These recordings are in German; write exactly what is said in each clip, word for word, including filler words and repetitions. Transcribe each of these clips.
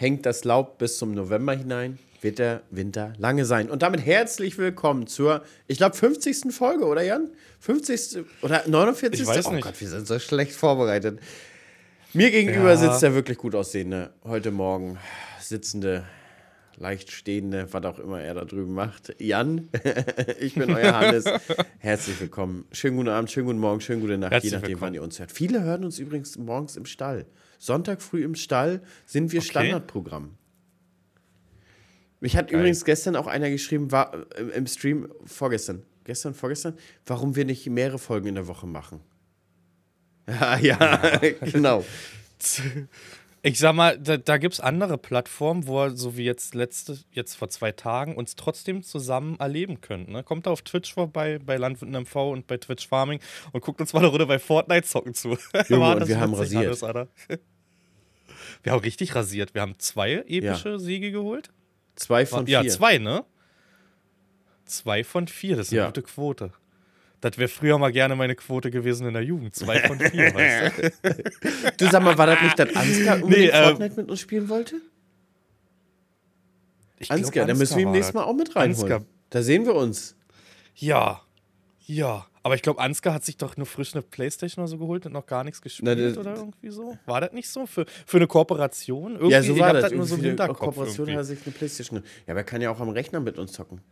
hängt das Laub bis zum November hinein, wird der Winter lange sein. Und damit herzlich willkommen zur, ich glaube, fünfzigsten Folge, oder Jan? fünfzigsten oder neunundvierzigsten Ich weiß oh nicht. Gott, wir sind so schlecht vorbereitet. Mir gegenüber ja. sitzt der wirklich gut aussehende, heute Morgen sitzende, leicht stehende, was auch immer er da drüben macht. Jan, ich bin euer Hannes. Herzlich willkommen. Schönen guten Abend, schönen guten Morgen, schönen gute Nacht, Herzlich je nachdem, willkommen. Wann ihr uns hört. Viele hören uns übrigens morgens im Stall. Sonntag früh im Stall sind wir okay. Standardprogramm. Mich hat Geil. übrigens gestern auch einer geschrieben, war im, im Stream vorgestern, gestern, vorgestern, warum wir nicht mehrere Folgen in der Woche machen. ja, ja, genau. Ich sag mal, da, da gibt es andere Plattformen, wo wir, so wie jetzt letzte, jetzt vor zwei Tagen, uns trotzdem zusammen erleben können. Ne? Kommt da auf Twitch vorbei, bei Landwirt M V und bei Twitch Farming und guckt uns mal eine Runde bei Fortnite zocken zu. Junge, und wir haben rasiert. Alles, wir haben richtig rasiert. Wir haben zwei epische ja. Siege geholt. Zwei von ja, vier. Ja, zwei, ne? Zwei von vier, das ist eine ja. gute Quote. Das wäre früher mal gerne meine Quote gewesen in der Jugend. Zwei von vier, weißt du? Du, sag mal, war das nicht, dass Ansgar nee, unbedingt ähm, Fortnite mit uns spielen wollte? Ich Ansgar, da müssen wir ihm nächstes Mal auch mit reinholen. Ansgar. Da sehen wir uns. Ja, ja. Aber ich glaube, Ansgar hat sich doch nur frisch eine Playstation oder so geholt und noch gar nichts gespielt Na, oder irgendwie so. War das nicht so? Für, für eine Kooperation? Irgendwie, ja, so war das. Irgendwie nur so im Hinterkopf Kooperation irgendwie. Hat er sich eine Playstation. Ja, aber er kann ja auch am Rechner mit uns zocken.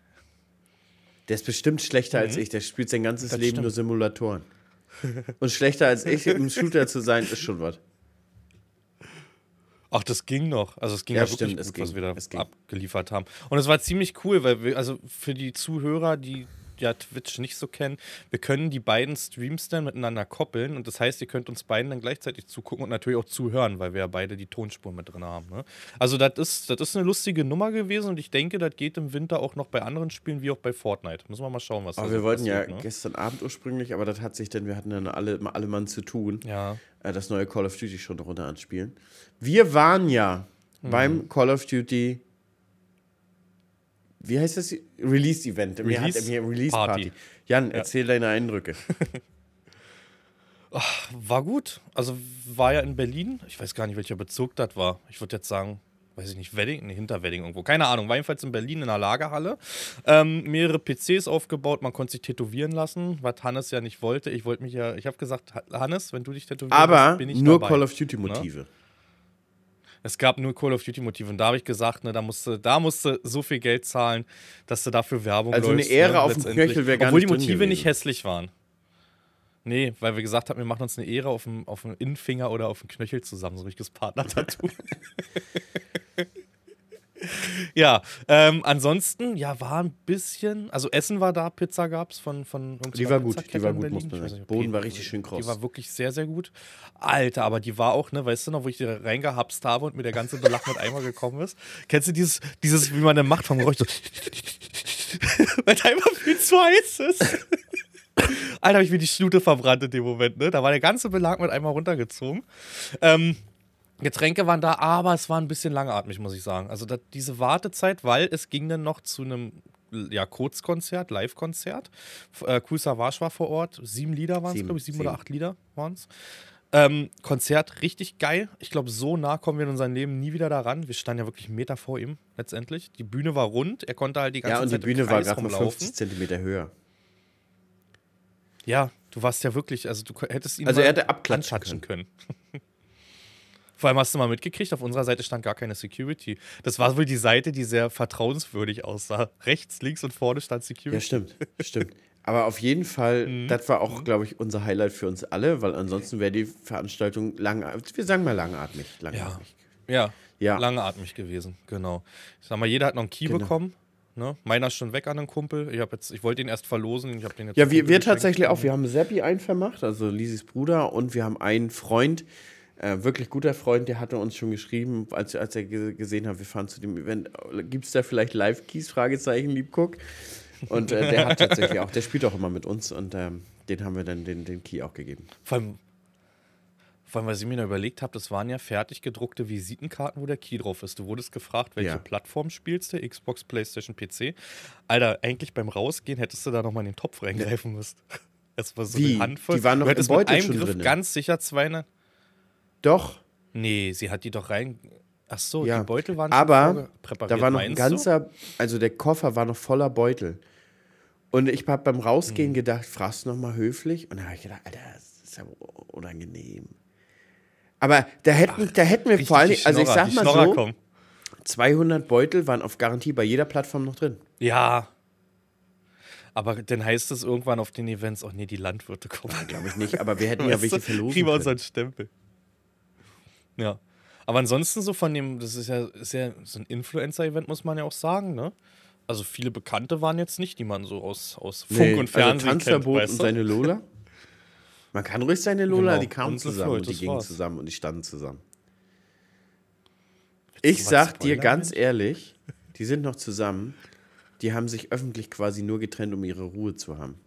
Der ist bestimmt schlechter mhm. als ich. Der spielt sein ganzes das Leben stimmt. nur Simulatoren. Und schlechter als ich, im Shooter zu sein, ist schon was. Ach, das ging noch. Also es ging ja, ja wirklich stimmt, gut, ging, was wir da abgeliefert haben. Und es war ziemlich cool, weil wir, also für die Zuhörer, die ja Twitch nicht so kennen, wir können die beiden Streams dann miteinander koppeln und das heißt, ihr könnt uns beiden dann gleichzeitig zugucken und natürlich auch zuhören, weil wir ja beide die Tonspur mit drin haben. Ne? Also das ist, das ist eine lustige Nummer gewesen und ich denke, das geht im Winter auch noch bei anderen Spielen wie auch bei Fortnite. Müssen wir mal schauen, was aber da so passiert. Wir wollten ja ne? gestern Abend ursprünglich, aber das hat sich denn, wir hatten dann alle, alle Mann zu tun, ja. äh, das neue Call of Duty schon runter anspielen. Wir waren ja mhm. beim Call of Duty wie heißt das? Release-Event. Release, hat er mir Release Party. Party. Jan, erzähl ja. deine Eindrücke. Ach, war gut. Also war ja in Berlin. Ich weiß gar nicht, welcher Bezug das war. Ich würde jetzt sagen, weiß ich nicht, Wedding? Nee, hinter Wedding irgendwo. Keine Ahnung. War jedenfalls in Berlin in einer Lagerhalle. Ähm, mehrere P Cs aufgebaut. Man konnte sich tätowieren lassen, was Hannes ja nicht wollte. Ich wollte mich ja, ich habe gesagt, Hannes, wenn du dich tätowieren lässt, bin ich dabei. Aber nur Call of Duty-Motive. Ne? Es gab nur Call of Duty-Motive. Und da habe ich gesagt, ne, da musst du, da musst du so viel Geld zahlen, dass du dafür Werbung läufst. Also eine Ehre ne, auf dem Knöchel wäre gar nicht drin gewesen. Obwohl die Motive nicht hässlich waren. Nee, weil wir gesagt haben, wir machen uns eine Ehre auf dem, auf dem Innenfinger oder auf dem Knöchel zusammen. So ein richtiges Partner-Tattoo. Ja, ähm, ansonsten, ja, war ein bisschen, also Essen war da, Pizza gab es von, von Die war gut, die war gut, muss man sagen. Boden war richtig schön kross. Die war wirklich sehr, sehr gut. Alter, aber die war auch, ne, weißt du noch, wo ich die reingehapst habe und mir der ganze Belach mit einmal gekommen ist? Kennst du dieses, dieses, wie man das macht vom Geräusch so, weil da immer viel zu heiß ist? Alter, habe ich mir die Schnute verbrannt in dem Moment, ne? Da war der ganze Belag mit einmal runtergezogen. Ähm, Getränke waren da, aber es war ein bisschen langatmig, muss ich sagen. Also das, diese Wartezeit, weil es ging dann noch zu einem ja, Kurzkonzert, Live-Konzert. Äh, Cool Savasch war vor Ort, sieben Lieder waren es, glaube ich, sieben, sieben oder acht Lieder waren es. Ähm, Konzert, richtig geil. Ich glaube, so nah kommen wir in unserem Leben nie wieder daran. Wir standen ja wirklich einen Meter vor ihm, letztendlich. Die Bühne war rund, er konnte halt die ganze Zeit rumlaufen. Ja, und die Bühne war gerade nur fünfzig Zentimeter höher. Ja, du warst ja wirklich, also du hättest ihn also er hätte abklatschen können. können. Vor allem hast du mal mitgekriegt, auf unserer Seite stand gar keine Security. Das war wohl die Seite, die sehr vertrauenswürdig aussah. Rechts, links und vorne stand Security. Ja, stimmt, stimmt. Aber auf jeden Fall, mhm. das war auch, glaube ich, unser Highlight für uns alle, weil ansonsten wäre die Veranstaltung langatmig, wir sagen mal langatmig. langatmig. Ja. Ja, ja, langatmig gewesen, genau. Ich sag mal, jeder hat noch einen Key genau. bekommen. Ne? Meiner ist schon weg an einem Kumpel. Ich, jetzt, ich wollte ihn erst verlosen. Ich den jetzt ja, wir, wir tatsächlich auch. Wir haben Seppi einen vermacht, also Lisis Bruder, und wir haben einen Freund, Äh, wirklich guter Freund, der hatte uns schon geschrieben, als, als er g- gesehen hat, wir fahren zu dem Event, gibt es da vielleicht Live-Keys? Fragezeichen, Liebguck. Und äh, der hat tatsächlich auch, der spielt auch immer mit uns und ähm, den haben wir dann den, den Key auch gegeben. Vor allem, vor allem, weil ich mir noch überlegt habe, das waren ja fertig gedruckte Visitenkarten, wo der Key drauf ist. Du wurdest gefragt, welche ja. Plattform spielst du? Xbox, Playstation, P C. Alter, eigentlich beim Rausgehen hättest du da nochmal in den Topf reingreifen müssen. Das war so Wie? eine Handvoll. Die waren noch im Beutel mit einem schon Griff drin. Ganz sicher zweihundert. Doch. Nee, sie hat die doch rein. Ach so, ja. Die Beutel waren schon aber präpariert. Da war noch ein ganzer, du? Also der Koffer war noch voller Beutel. Und ich habe beim Rausgehen hm. gedacht, fragst du nochmal höflich? Und dann habe ich gedacht, Alter, das ist ja unangenehm. Aber da hätten, Ach, da hätten wir vor allem, also ich sag mal so, kommen. zweihundert Beutel waren auf Garantie bei jeder Plattform noch drin. Ja. Aber dann heißt es irgendwann auf den Events auch, nee, die Landwirte kommen. Ja, glaube ich nicht, aber wir hätten ja welche verloren. Kriegen wir unseren Stempel. Ja. Aber ansonsten so von dem, das ist ja, ist ja so ein Influencer-Event, muss man ja auch sagen, ne? Also viele Bekannte waren jetzt nicht, die man so aus, aus Funk nee, und Fernsehen also Tanzverbot kennt, weißt du? Und seine Lola. Man kann ruhig seine Lola, genau. Die kamen und zusammen Leute, und die gingen war's. zusammen und die standen zusammen. Jetzt ich sag Spoiler dir ganz nicht? ehrlich, die sind noch zusammen, die haben sich öffentlich quasi nur getrennt, um ihre Ruhe zu haben.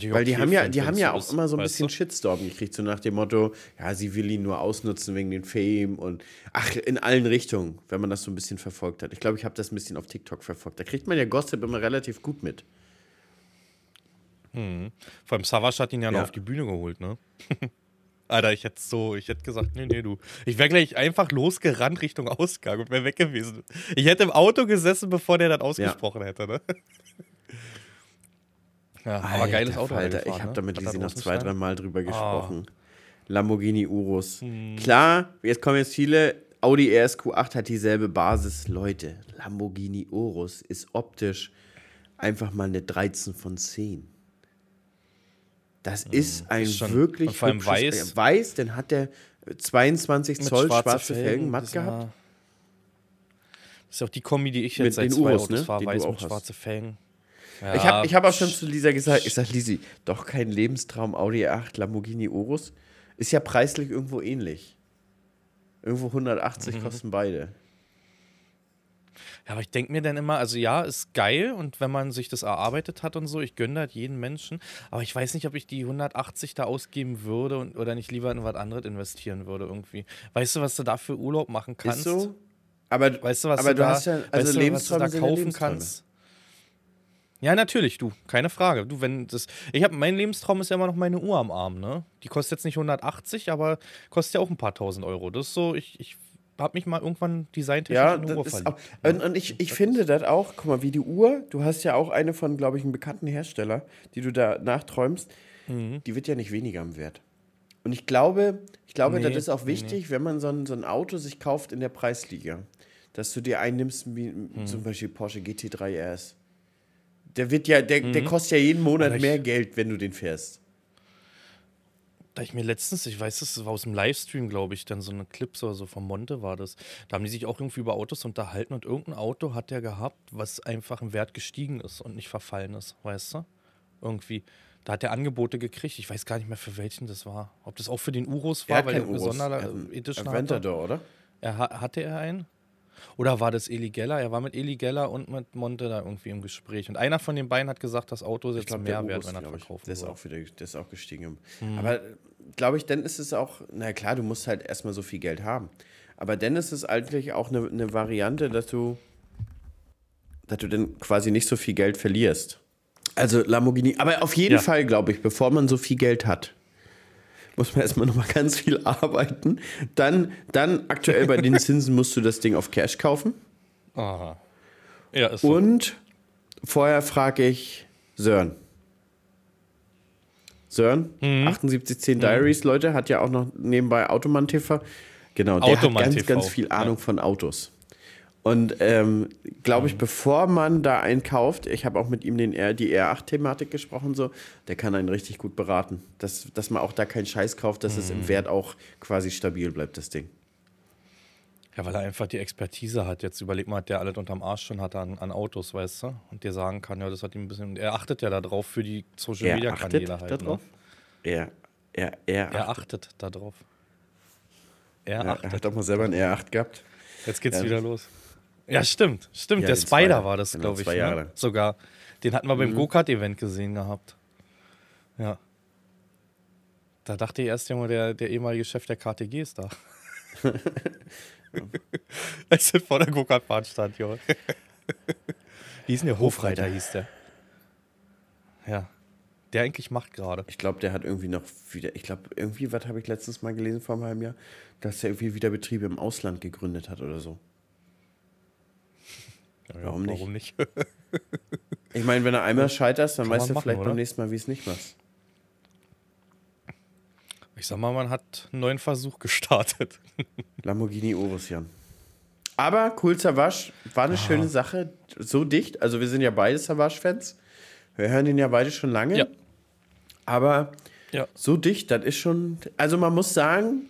Die Weil die haben ja, die haben ja auch ist, immer so ein bisschen du? Shitstorm gekriegt, so nach dem Motto, ja, sie will ihn nur ausnutzen wegen den Fame und ach, in allen Richtungen, wenn man das so ein bisschen verfolgt hat. Ich glaube, ich habe das ein bisschen auf TikTok verfolgt. Da kriegt man ja Gossip immer relativ gut mit. Hm. Vor allem Savasch hat ihn ja, ja noch auf die Bühne geholt, ne? Alter, ich hätte so, ich hätte gesagt, nee, nee, du. Ich wäre gleich einfach losgerannt Richtung Ausgang und wäre weg gewesen. Ich hätte im Auto gesessen, bevor der dann ausgesprochen ja. hätte, ne? Ja, Alter, aber geiles Auto. Alter, gefahren, ich habe ne? da mit Lisa noch zwei, dreimal drüber gesprochen. Ah. Lamborghini Urus. Hm. Klar, jetzt kommen jetzt viele. Audi R S Q acht hat dieselbe Basis. Leute, Lamborghini Urus ist optisch einfach mal eine dreizehn von zehn. Das hm. ist ein ist wirklich und vor allem hübsches weiß. Weiß, dann hat der zweiundzwanzig Zoll schwarze, schwarze Felgen, Felgen matt das gehabt. War, das ist auch die Kombi, die ich jetzt mit seit den zwei Urus, ne? war, die weiß mit schwarze Felgen. Ja. Ich habe ich hab auch schon zu Lisa gesagt, ich sage, Lisi, doch kein Lebenstraum, Audi acht, Lamborghini Urus. Ist ja preislich irgendwo ähnlich. Irgendwo hundertachtzig mhm. kosten beide. Ja, aber ich denke mir dann immer, also ja, ist geil und wenn man sich das erarbeitet hat und so, ich gönne das jeden Menschen, aber ich weiß nicht, ob ich die hundertachtzig da ausgeben würde und, oder nicht lieber in was anderes investieren würde irgendwie. Weißt du, was du da für Urlaub machen kannst? Ist so? Aber, weißt du, was aber du, da, hast ja, also weißt du, was du da kaufen kannst? Ja, natürlich, du, keine Frage. Du, wenn das, ich hab, mein Lebenstraum ist ja immer noch meine Uhr am Arm, ne? Die kostet jetzt nicht hundertachtzig, aber kostet ja auch ein paar tausend Euro. Das ist so, ich, ich hab mich mal irgendwann designtechnisch ja, in eine Uhr verliebt. Ja, und, und ich, ich finde das auch, guck mal, wie die Uhr, du hast ja auch eine von, glaube ich, einem bekannten Hersteller, die du da nachträumst, mhm. die wird ja nicht weniger am Wert. Und ich glaube, ich glaube, nee, das ist auch wichtig, nee. wenn man so ein, so ein Auto sich kauft in der Preisliga, dass du dir einnimmst, wie mhm. zum Beispiel Porsche G T drei R S. Der wird ja, der, mhm. der kostet ja jeden Monat ich, mehr Geld, wenn du den fährst. Da ich mir letztens, ich weiß, das war aus dem Livestream, glaube ich, dann so eine Clips oder so von Monte war das. Da haben die sich auch irgendwie über Autos unterhalten und irgendein Auto hat der gehabt, was einfach im Wert gestiegen ist und nicht verfallen ist, weißt du? Irgendwie. Da hat der Angebote gekriegt. Ich weiß gar nicht mehr, für welchen das war. Ob das auch für den Urus war, weil der eine Sonderedition hatte. Da, oder? Er, hatte er einen? Oder war das Eli Geller? Er war mit Eli Geller und mit Monte da irgendwie im Gespräch. Und einer von den beiden hat gesagt, das Auto ist jetzt glaub, mehr wert, wenn er verkauft wird. Das ist auch gestiegen. Hm. Aber glaube ich, dann ist es auch, na klar, du musst halt erstmal so viel Geld haben. Aber dann ist es eigentlich auch eine ne Variante, dass du, dass du dann quasi nicht so viel Geld verlierst. Also Lamborghini. Aber auf jeden ja. Fall, glaube ich, bevor man so viel Geld hat, muss man erstmal nochmal ganz viel arbeiten. Dann, dann aktuell bei den Zinsen musst du das Ding auf Cash kaufen. Aha. Ja, ist so. Und vorher frage ich Sören. Sören, mhm. achtundsiebzig zehn Diaries, mhm. Leute, hat ja auch noch nebenbei Automann T V. Genau, der Automann hat ganz, T V. Ganz viel Ahnung ja. von Autos. Und ähm, glaube ich, mhm. bevor man da einkauft, ich habe auch mit ihm den R, die R acht Thematik gesprochen, so, der kann einen richtig gut beraten, dass, dass man auch da keinen Scheiß kauft, dass mhm. es im Wert auch quasi stabil bleibt, das Ding. Ja, weil er einfach die Expertise hat. Jetzt überleg mal, hat der alles unterm Arsch schon hat an, an Autos, weißt du? Und dir sagen kann, ja, das hat ihm ein bisschen, er achtet ja da drauf für die Social-Media-Kanäle halt. Ne? Er, er, er, er achtet da drauf. Er, ja, achtet. Er hat auch mal selber einen R acht gehabt. Jetzt geht's ja. wieder los. Ja, stimmt, stimmt. Ja, der Spider war das, glaube ich. Ne? Sogar. Den hatten wir beim mhm. Go-Kart-Event gesehen gehabt. Ja. Da dachte ich erst immer, der, der ehemalige Chef der K T G ist da. Als er vor der Go-Kart-Bahn stand, jo. Wie hieß denn der Hofreiter, hieß der? Ja. der eigentlich macht gerade. Ich glaube, der hat irgendwie noch wieder, ich glaube, irgendwie, was habe ich letztens mal gelesen vor einem halben Jahr, dass der irgendwie wieder Betriebe im Ausland gegründet hat oder so. Ja, warum nicht? Warum nicht? Ich meine, wenn du einmal scheiterst, dann weißt du vielleicht beim nächsten Mal, wie es nicht machst. Ich sag mal, man hat einen neuen Versuch gestartet. Lamborghini Urus, Jan. Aber cool, Savasch, war eine ah. schöne Sache. So dicht, also wir sind ja beide Savasch-Fans. Wir hören den ja beide schon lange. Ja. Aber ja. so dicht, das ist schon... Also man muss sagen,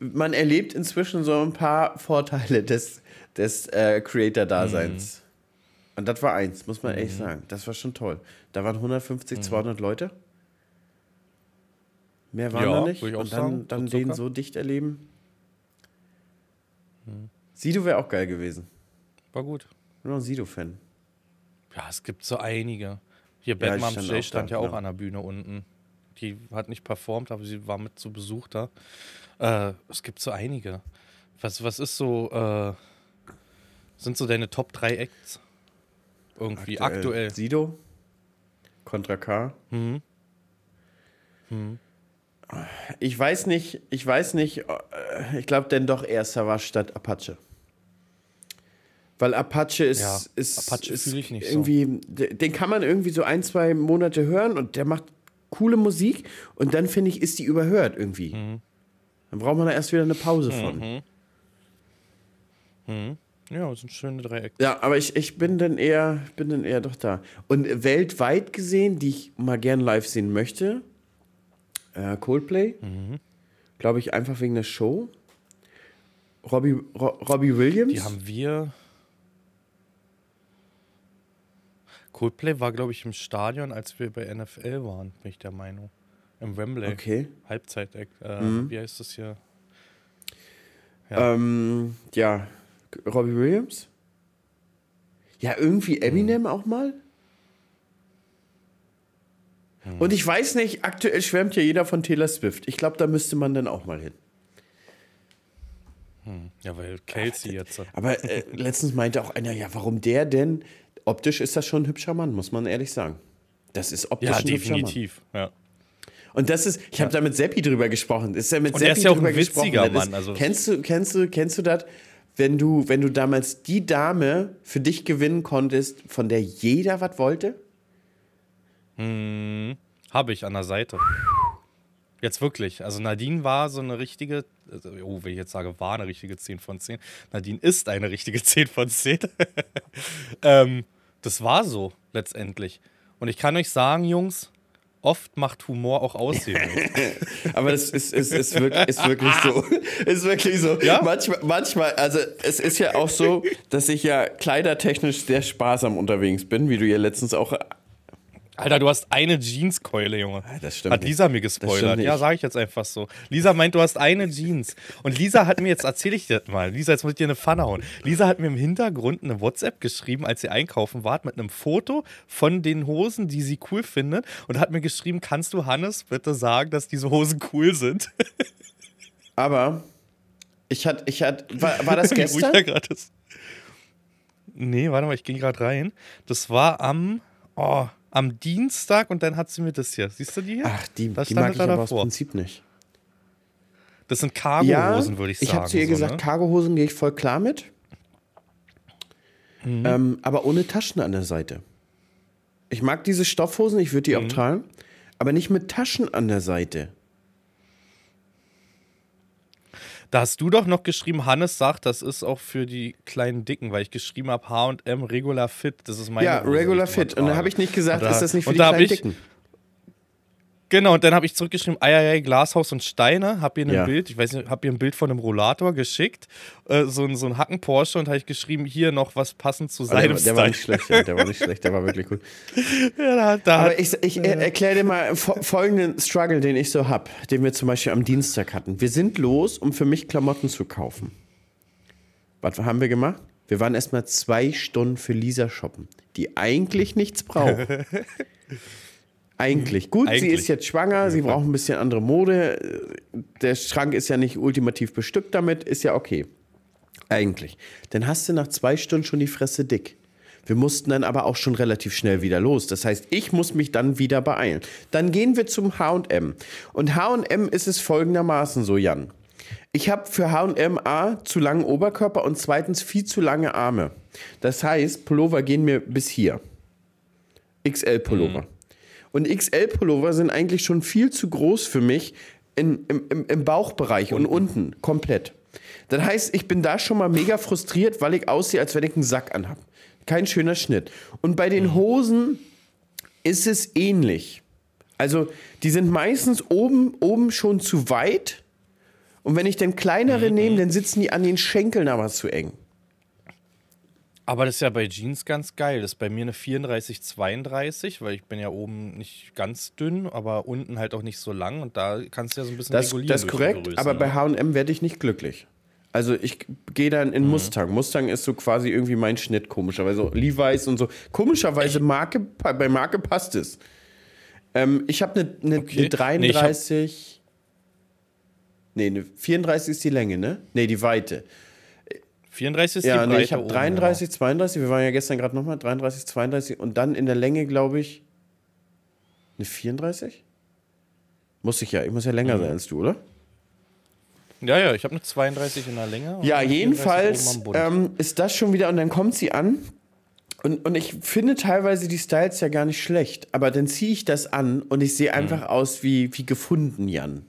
man erlebt inzwischen so ein paar Vorteile des, des äh, Creator-Daseins. Mhm. Und das war eins, muss man mhm. ehrlich sagen. Das war schon toll. Da waren hundertfünfzig, mhm. zweihundert Leute. Mehr waren ja, da nicht. Und dann, dann den so dicht erleben. Hm. Sido wäre auch geil gewesen. War gut. Ich bin auch ein Sido-Fan. Ja, es gibt so einige. Hier, ja, Batman stand, Jay stand da, ja auch genau. an der Bühne unten. Die hat nicht performt, aber sie war mit so Besuch da. Äh, es gibt so einige. Was, was ist so, äh, sind so deine Top drei Acts? Irgendwie aktuell. aktuell. Sido, Contra K. Mhm. Mhm. Ich weiß nicht, ich weiß nicht, ich glaube denn doch eher Savasch statt Apache. Weil Apache ist, ja, ist, Apache ist ich nicht irgendwie, so. Den kann man irgendwie so ein, zwei Monate hören und der macht coole Musik und dann finde ich, ist die überhört irgendwie. Mhm. Dann braucht man da erst wieder eine Pause mhm. von. Mhm. Ja, das sind schöne Dreiecke. Ja, aber ich, ich bin dann eher, bin dann eher doch da. Und weltweit gesehen, die ich mal gern live sehen möchte, Coldplay, mhm. glaube ich, einfach wegen der Show. Robbie, Ro- Robbie Williams. Die haben wir. Coldplay war, glaube ich, im Stadion, als wir bei N F L waren, bin ich der Meinung. Im Wembley. Okay. Halbzeit-Eck. Äh, mhm. Wie heißt das hier? Ja. Ähm, ja, Robbie Williams. Ja, irgendwie Eminem mhm. auch mal. Und ich weiß nicht, aktuell schwärmt ja jeder von Taylor Swift. Ich glaube, da müsste man dann auch mal hin. Hm, ja, weil Kelsey Ach, jetzt... Aber äh, letztens meinte auch einer, ja, warum der denn? Optisch ist das schon ein hübscher Mann, muss man ehrlich sagen. Das ist optisch ja, ein hübscher Mann. Ja, definitiv, ja. Und das ist, ich habe da mit Seppi drüber gesprochen. Ist ja mit Und Seppi der ist ja auch ein witziger Mann. Ist, also kennst du, kennst du, kennst du das, wenn du, wenn du damals die Dame für dich gewinnen konntest, von der jeder was wollte? Hm, habe ich an der Seite. Jetzt wirklich. Also Nadine war so eine richtige, oh, wenn ich jetzt sage, war eine richtige zehn von zehn. Nadine ist eine richtige zehn von zehn. ähm, das war so letztendlich. Und ich kann euch sagen, Jungs, oft macht Humor auch Aussehen. Aber das ist, ist, ist, wirklich, ist wirklich so. Ist wirklich so. Ja? Manchmal, manchmal, also es ist ja auch so, dass ich ja kleidertechnisch sehr sparsam unterwegs bin, wie du ja letztens auch... Alter, du hast eine Jeanskeule, Junge. Das stimmt. Hat Lisa mir gespoilert. Ja, sage ich jetzt einfach so. Lisa meint, du hast eine Jeans. Und Lisa hat mir, jetzt erzähle ich dir das mal. Lisa, jetzt muss ich dir eine Pfanne hauen. Lisa hat mir im Hintergrund eine WhatsApp geschrieben, als sie einkaufen wart, mit einem Foto von den Hosen, die sie cool findet. Und hat mir geschrieben, kannst du Hannes bitte sagen, dass diese Hosen cool sind? Aber ich hatte, ich hatte, war, war das gestern? Nee, warte mal, ich ging gerade rein. Das war am, oh, Am Dienstag und dann hat sie mir das hier. Siehst du die hier? Ach, die, die mag ich aber aus Prinzip nicht. Das sind Cargohosen, ja, würde ich sagen. Ich habe zu ihr so, gesagt, ne? Cargohosen gehe ich voll klar mit. Mhm. Ähm, aber ohne Taschen an der Seite. Ich mag diese Stoffhosen, ich würde die mhm. auch tragen, aber nicht mit Taschen an der Seite. Da hast du doch noch geschrieben, Hannes sagt, das ist auch für die kleinen Dicken, weil ich geschrieben habe, H und M Regular Fit, das ist meine... Ja, Hose, Regular Fit. Und da habe ich nicht gesagt, da, ist das nicht für die kleinen ich, Dicken? Genau, und dann habe ich zurückgeschrieben, ei, ei, ei, Glashaus und Steine, habe ihr ein ja. Bild, ich weiß nicht, habe ihr ein Bild von einem Rollator geschickt, äh, so, so ein Hacken-Porsche und habe ich geschrieben, hier noch was passend zu seinem der, Style. Der war nicht schlecht, ja, der war nicht schlecht, der war wirklich gut. Ja, da, aber ich, ich äh, erkläre dir mal folgenden Struggle, den ich so habe, den wir zum Beispiel am Dienstag hatten. Wir sind los, um für mich Klamotten zu kaufen. Was haben wir gemacht? Wir waren erstmal zwei Stunden für Lisa shoppen, die eigentlich nichts braucht. Eigentlich. Gut, Eigentlich. sie ist jetzt schwanger, sie braucht ein bisschen andere Mode. Der Schrank ist ja nicht ultimativ bestückt damit, ist ja okay. Eigentlich. Dann hast du nach zwei Stunden schon die Fresse dick. Wir mussten dann aber auch schon relativ schnell wieder los. Das heißt, ich muss mich dann wieder beeilen. Dann gehen wir zum H und M. Und H und M ist es folgendermaßen so, Jan. Ich habe für H und M A zu langen Oberkörper und zweitens viel zu lange Arme. Das heißt, Pullover gehen mir bis hier. X L-Pullover. Mhm. Und X L-Pullover sind eigentlich schon viel zu groß für mich in, im, im, im Bauchbereich unten. Und unten komplett. Das heißt, ich bin da schon mal mega frustriert, weil ich aussehe, als wenn ich einen Sack anhabe. Kein schöner Schnitt. Und bei den Hosen ist es ähnlich. Also die sind meistens oben, oben schon zu weit. Und wenn ich dann kleinere mhm. nehme, dann sitzen die an den Schenkeln aber zu eng. Aber das ist ja bei Jeans ganz geil. Das ist bei mir eine vierunddreißig, zweiunddreißig, weil ich bin ja oben nicht ganz dünn, aber unten halt auch nicht so lang. Und da kannst du ja so ein bisschen das, regulieren. Das ist korrekt, Größe, aber ne? Bei H und M werde ich nicht glücklich. Also ich gehe dann in mhm. Mustang. Mustang ist so quasi irgendwie mein Schnitt, komischerweise. Levi's und so. Komischerweise, Marke, bei Marke passt es. Ähm, ich habe eine, eine, okay. eine dreiunddreißig... Nee, eine vierunddreißig ist die Länge, ne? Nee, die Weite. vierunddreißig ist ja, die Breite. Nee, ich habe dreiunddreißig, oben, zweiunddreißig, wir waren ja gestern gerade nochmal, dreiunddreißig, zweiunddreißig und dann in der Länge, glaube ich, eine vierunddreißig? Muss ich ja, ich muss ja länger mhm. sein als du, oder? Ja, ja, ich habe eine zweiunddreißig in der Länge. Ja, jedenfalls ähm, ist das schon wieder, und dann kommt sie an und, und ich finde teilweise die Styles ja gar nicht schlecht, aber dann ziehe ich das an und ich sehe mhm. einfach aus wie, wie gefunden, Jan.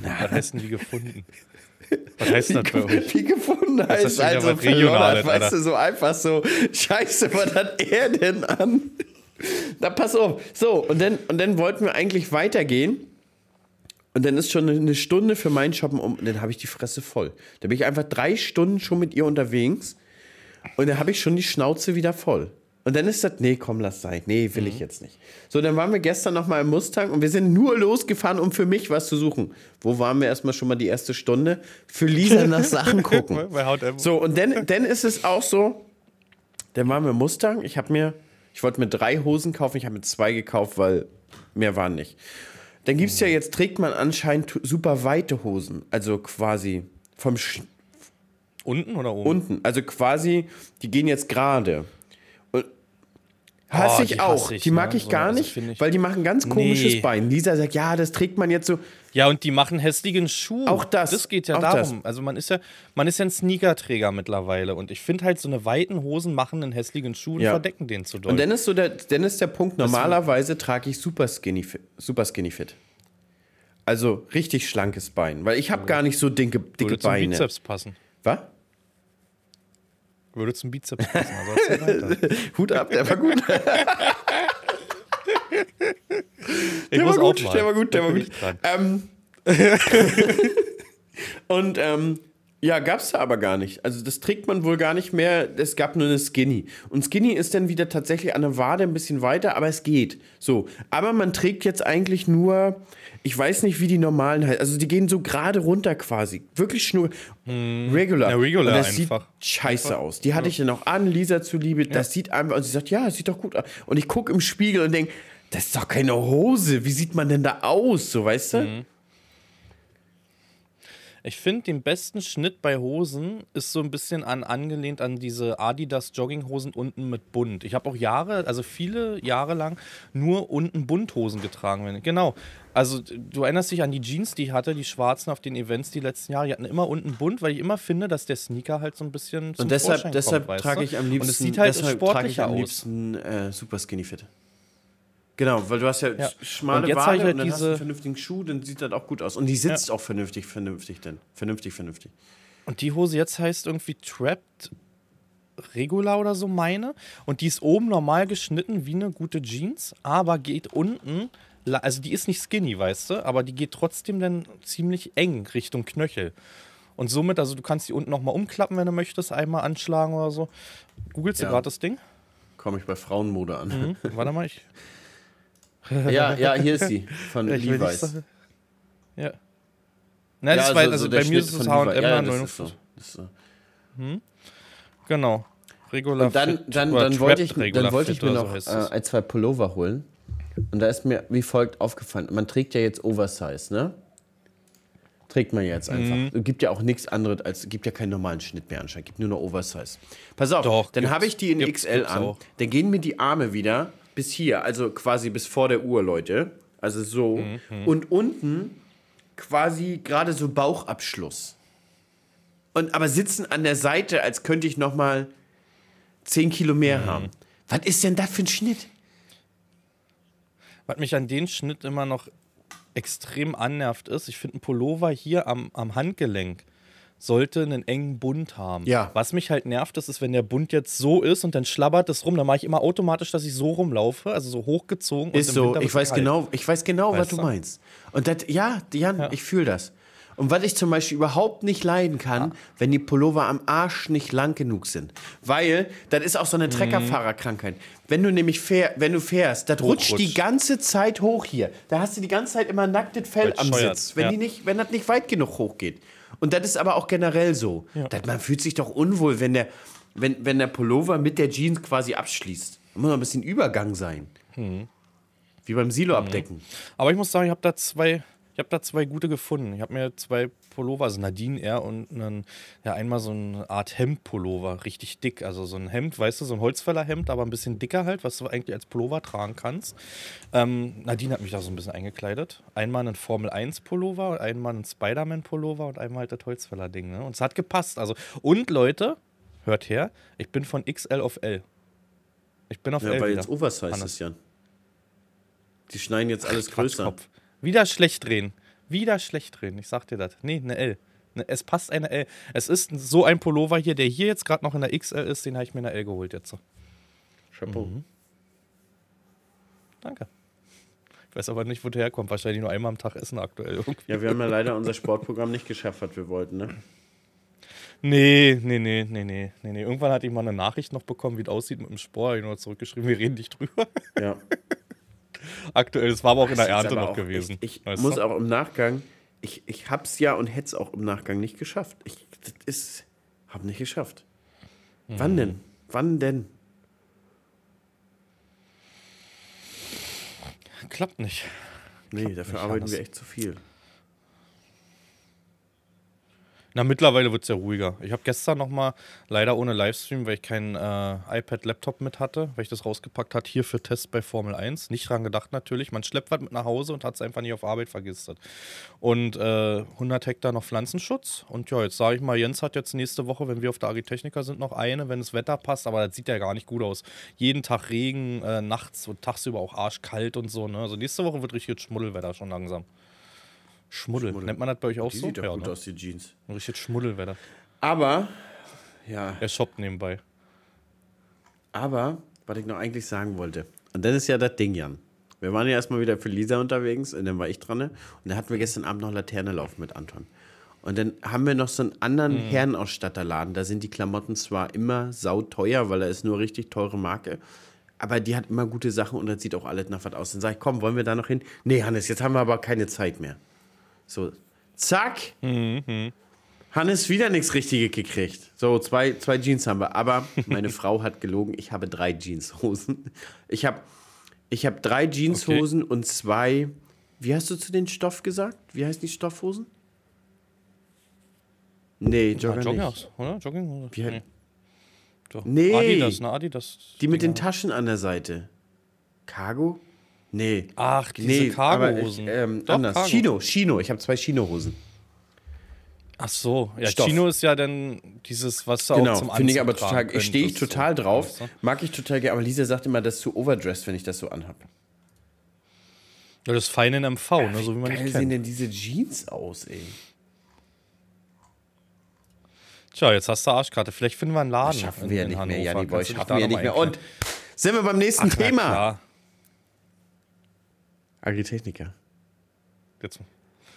Was heißt denn wie gefunden? Was heißt das bei euch? Wie gefunden heißt, das heißt also verloren, weißt du, so einfach so, scheiße, was hat er denn an? Na, pass auf. So, und dann, und dann wollten wir eigentlich weitergehen und dann ist schon eine Stunde für mein Shoppen um und dann habe ich die Fresse voll. Da bin ich einfach drei Stunden schon mit ihr unterwegs und dann habe ich schon die Schnauze wieder voll. Und dann ist das, nee, komm, lass sein. Nee, will mhm. ich jetzt nicht. So, dann waren wir gestern nochmal im Mustang und wir sind nur losgefahren, um für mich was zu suchen. Wo waren wir erstmal schon mal die erste Stunde? Für Lisa nach Sachen gucken. So, und dann, dann ist es auch so, dann waren wir im Mustang. Ich habe mir, ich wollte mir drei Hosen kaufen, ich habe mir zwei gekauft, weil mehr waren nicht. Dann gibt es ja, jetzt trägt man anscheinend super weite Hosen. Also quasi vom... Sch- Unten oder oben? Unten, also quasi, die gehen jetzt gerade. Hasse oh, ich auch, hasse ich, die mag ne? ich gar so, nicht, ich weil die machen ganz komisches nee. Bein. Lisa sagt, ja, das trägt man jetzt so. Ja, und die machen hässlichen Schuh. Auch das. Das geht ja darum. Das. Also man ist ja, man ist ja ein Sneakerträger mittlerweile und ich finde halt, so eine weiten Hosen machen einen hässlichen Schuh und ja. verdecken den zu doll. Und dann ist, so der, dann ist der Punkt, normalerweise trage ich super skinny, super skinny fit. Also richtig schlankes Bein, weil ich habe gar nicht so dicke, dicke Würde Beine. Würde zum Bizeps passen. Was? Würde zum Bizeps passen, also Hut ab, der war gut. der, war gut der war gut, der war gut, der war gut. Ähm, und ähm, ja, gab's da aber gar nicht. Also das trägt man wohl gar nicht mehr. Es gab nur eine Skinny. Und Skinny ist dann wieder tatsächlich an der Wade ein bisschen weiter, aber es geht. So, aber man trägt jetzt eigentlich nur, ich weiß nicht, wie die normalen heißen. Also die gehen so gerade runter quasi. Wirklich nur hm. regular. Ja, regular und das einfach. Sieht scheiße einfach. Aus. Die hatte ich dann auch an, Lisa zuliebe. Das ja. sieht einfach, und sie sagt, ja, das sieht doch gut aus. Und ich gucke im Spiegel und denke, das ist doch keine Hose. Wie sieht man denn da aus? So, weißt du? Mhm. Ich finde, den besten Schnitt bei Hosen ist so ein bisschen an, angelehnt an diese Adidas-Jogginghosen unten mit Bund. Ich habe auch Jahre, also viele Jahre lang, nur unten Bundhosen getragen. Genau. Also du erinnerst dich an die Jeans, die ich hatte, die schwarzen auf den Events die letzten Jahre. Die hatten immer unten Bunt, weil ich immer finde, dass der Sneaker halt so ein bisschen zum Und deshalb, Vorschein deshalb kommt, trage ich am liebsten, und es sieht halt sportlicher aus. Am liebsten äh, super skinny fit. Genau, weil du hast ja, ja. schmale Wade halt und dann hast du einen vernünftigen Schuh, dann sieht das auch gut aus. Und die sitzt ja. auch vernünftig, vernünftig denn. Vernünftig, vernünftig. Und die Hose jetzt heißt irgendwie Trapped Regular oder so, meine. Und die ist oben normal geschnitten wie eine gute Jeans, aber geht unten, also die ist nicht skinny, weißt du, aber die geht trotzdem dann ziemlich eng Richtung Knöchel. Und somit, also du kannst die unten nochmal umklappen, wenn du möchtest, einmal anschlagen oder so. Googlest du ja. gerade das Ding? Komme ich bei Frauenmode an. Mhm. Warte mal, ich... ja, ja, hier ist sie, von ich Levi's. Ja. Nein, das ja, war, also, also bei mir ist es H und M ja, neunundfünfzig. So. Hm? Genau. Regular und dann, fit, dann, dann wollte ich, dann wollte ich mir noch so äh, ein, zwei Pullover holen. Und da ist mir wie folgt aufgefallen. Man trägt ja jetzt Oversize, ne? Trägt man jetzt einfach. Mhm. Gibt ja auch nichts anderes als, gibt ja keinen normalen Schnitt mehr anscheinend, gibt nur noch Oversize. Pass auf, doch, dann habe ich die in X L an, auch. Dann gehen mir die Arme wieder bis hier, also quasi bis vor der Uhr, Leute. Also so. Mhm. Und unten quasi gerade so Bauchabschluss. Und aber sitzen an der Seite, als könnte ich nochmal zehn Kilo mehr mhm. haben. Was ist denn das für ein Schnitt? Was mich an den Schnitt immer noch extrem annervt ist, ich finde, ein Pullover hier am, am Handgelenk sollte einen engen Bund haben. Ja. Was mich halt nervt, das ist, wenn der Bund jetzt so ist und dann schlabbert es rum, dann mache ich immer automatisch, dass ich so rumlaufe, also so hochgezogen. Ist und so, ich weiß, genau, ich weiß genau, weißt was du, du meinst. Und das, ja, Jan, ja. ich fühle das. Und was ich zum Beispiel überhaupt nicht leiden kann, ja. wenn die Pullover am Arsch nicht lang genug sind. Weil, das ist auch so eine Treckerfahrerkrankheit. Wenn du nämlich fähr, wenn du fährst, das rutscht rutsch. die ganze Zeit hoch hier. Da hast du die ganze Zeit immer nacktes Fell am scheuert. Sitz, wenn, ja. die nicht, wenn das nicht weit genug hochgeht. Und das ist aber auch generell so. Ja. Das, man fühlt sich doch unwohl, wenn der, wenn, wenn der Pullover mit der Jeans quasi abschließt. Da muss noch ein bisschen Übergang sein. Mhm. Wie beim Silo mhm. abdecken. Aber ich muss sagen, ich habe da zwei... Ich habe da zwei gute gefunden. Ich habe mir zwei Pullover, also Nadine eher und einen, ja, einmal so eine Art Hemdpullover, richtig dick. Also so ein Hemd, weißt du, so ein Holzfällerhemd, aber ein bisschen dicker halt, was du eigentlich als Pullover tragen kannst. Ähm, Nadine hat mich da so ein bisschen eingekleidet. Einmal einen Formel eins Pullover, einmal einen Spider-Man Pullover und einmal halt das Holzfäller-Ding. Ne? Und es hat gepasst. Also. Und Leute, hört her, ich bin von X L auf L. Ich bin auf ja, L. Ja, weil wieder. Jetzt Oversize ist, Jan. Die schneiden jetzt alles Ach, größer. Quatschkopf. Wieder schlecht drehen. Wieder schlecht drehen. Ich sag dir das. Nee, eine L. Es passt eine L. Es ist so ein Pullover hier, der hier jetzt gerade noch in der X L ist, den habe ich mir in der L geholt jetzt. Chapeau. Mhm. Danke. Ich weiß aber nicht, wo der herkommt. Wahrscheinlich nur einmal am Tag essen aktuell. Irgendwie. Ja, wir haben ja leider unser Sportprogramm nicht geschafft, was wir wollten, ne? Nee, nee, nee, nee, nee, nee. Irgendwann hatte ich mal eine Nachricht noch bekommen, wie es aussieht mit dem Sport. Ich habe nur zurückgeschrieben, wir reden nicht drüber. Ja. Aktuell, das war aber auch in der Ernte noch gewesen. Ich, ich muss auch im Nachgang, ich, ich hab's ja und hätte es auch im Nachgang nicht geschafft. Ich das ist, hab nicht geschafft. Hm. Wann denn? Wann denn? Klappt nicht. Nee, Klappt dafür nicht, arbeiten Hannes. Wir echt zu viel. Na, mittlerweile wird es ja ruhiger. Ich habe gestern nochmal, leider ohne Livestream, weil ich keinen äh, iPad-Laptop mit hatte, weil ich das rausgepackt hatte, hier für Tests bei Formel eins. Nicht dran gedacht natürlich. Man schleppt was mit nach Hause und hat es einfach nicht auf Arbeit vergistet. Und äh, hundert Hektar noch Pflanzenschutz. Und ja, jetzt sage ich mal, Jens hat jetzt nächste Woche, wenn wir auf der Agritechnica sind, noch eine, wenn das Wetter passt. Aber das sieht ja gar nicht gut aus. Jeden Tag Regen, äh, nachts und tagsüber auch arschkalt und so. Ne? Also nächste Woche wird richtig Schmuddelwetter schon langsam. Schmuddel. Schmuddel. Nennt man das bei euch auch die so? Die sieht ja gut ne? aus, die Jeans. Ein richtiges Schmuddelwetter. Aber, ja. Er shoppt nebenbei. Aber, was ich noch eigentlich sagen wollte, und das ist ja das Ding, Jan. Wir waren ja erstmal wieder für Lisa unterwegs und dann war ich dran. Ne? Und dann hatten wir gestern Abend noch Laterne laufen mit Anton. Und dann haben wir noch so einen anderen mhm. Herrenausstatterladen. Da sind die Klamotten zwar immer sauteuer, weil da ist nur richtig teure Marke. Aber die hat immer gute Sachen und das sieht auch alles nach was aus. Dann sage ich, komm, wollen wir da noch hin? Nee, Hannes, jetzt haben wir aber keine Zeit mehr. So, zack, mhm. Hannes wieder nichts Richtiges gekriegt. So, zwei, zwei Jeans haben wir. Aber meine Frau hat gelogen, ich habe drei Jeanshosen. Ich habe ich hab drei Jeanshosen okay. und zwei, wie hast du zu den Stoff gesagt? Wie heißen die Stoffhosen? Nee, Jogger ja, Joggers, nicht. Oder? Jogginghosen? Wie, nee. Doch. Nee. Adidas, ne Adidas. Die mit den Taschen an der Seite. Cargo? Nee. Ach, diese nee, Cargo-Hosen. Ähm, anders. Cargo. Chino, Chino. Ich habe zwei Chino-Hosen. Ach so. Ja, Stoff. Chino ist ja dann dieses, was du genau, auch zum Anziehen tragen könntest. Genau, stehe ich total so drauf. Weißt du? Mag ich total gerne. Aber Lisa sagt immer, das ist zu overdressed, wenn ich das so anhabe. Ja, das ist fein in M V, ja, ne, so wie man nicht kennt. Wie sehen denn diese Jeans aus, ey? Tja, jetzt hast du Arschkarte. Vielleicht finden wir einen Laden. Das schaffen in, wir ja nicht mehr, Janni Boy. Schaffen wir ja nicht mehr. Und sind wir beim nächsten Ach, Thema. Na klar. Agritechnica. Jetzt.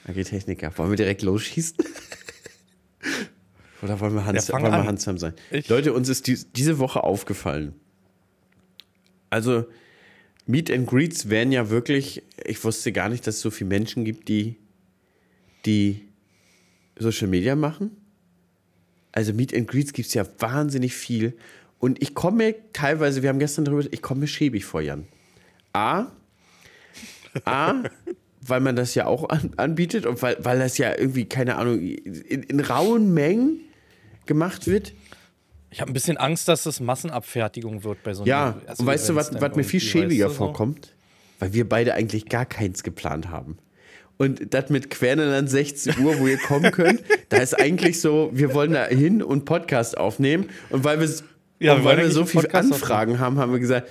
Agritechnica. Wollen wir direkt losschießen? Oder wollen wir Hans, ja, wollen wir Hans sein? Ich Leute, uns ist die, diese Woche aufgefallen. Also, Meet and Greets wären ja wirklich, ich wusste gar nicht, dass es so viele Menschen gibt, die, die Social Media machen. Also, Meet and Greets gibt es ja wahnsinnig viel. Und ich komme mir teilweise, wir haben gestern darüber, ich komme mir schäbig vor, Jan. A, A, weil man das ja auch an, anbietet und weil, weil das ja irgendwie, keine Ahnung, in, in rauen Mengen gemacht wird. Ich habe ein bisschen Angst, dass es Massenabfertigung wird bei so einem. Ja, also und weißt du, was, was mir viel schäbiger vorkommt? So? Weil wir beide eigentlich gar keins geplant haben. Und das mit Quernen an sechzehn Uhr, wo ihr kommen könnt, da ist eigentlich so, wir wollen da hin und Podcast aufnehmen. Und weil wir, ja, und weil wir so viele Anfragen haben, haben wir gesagt,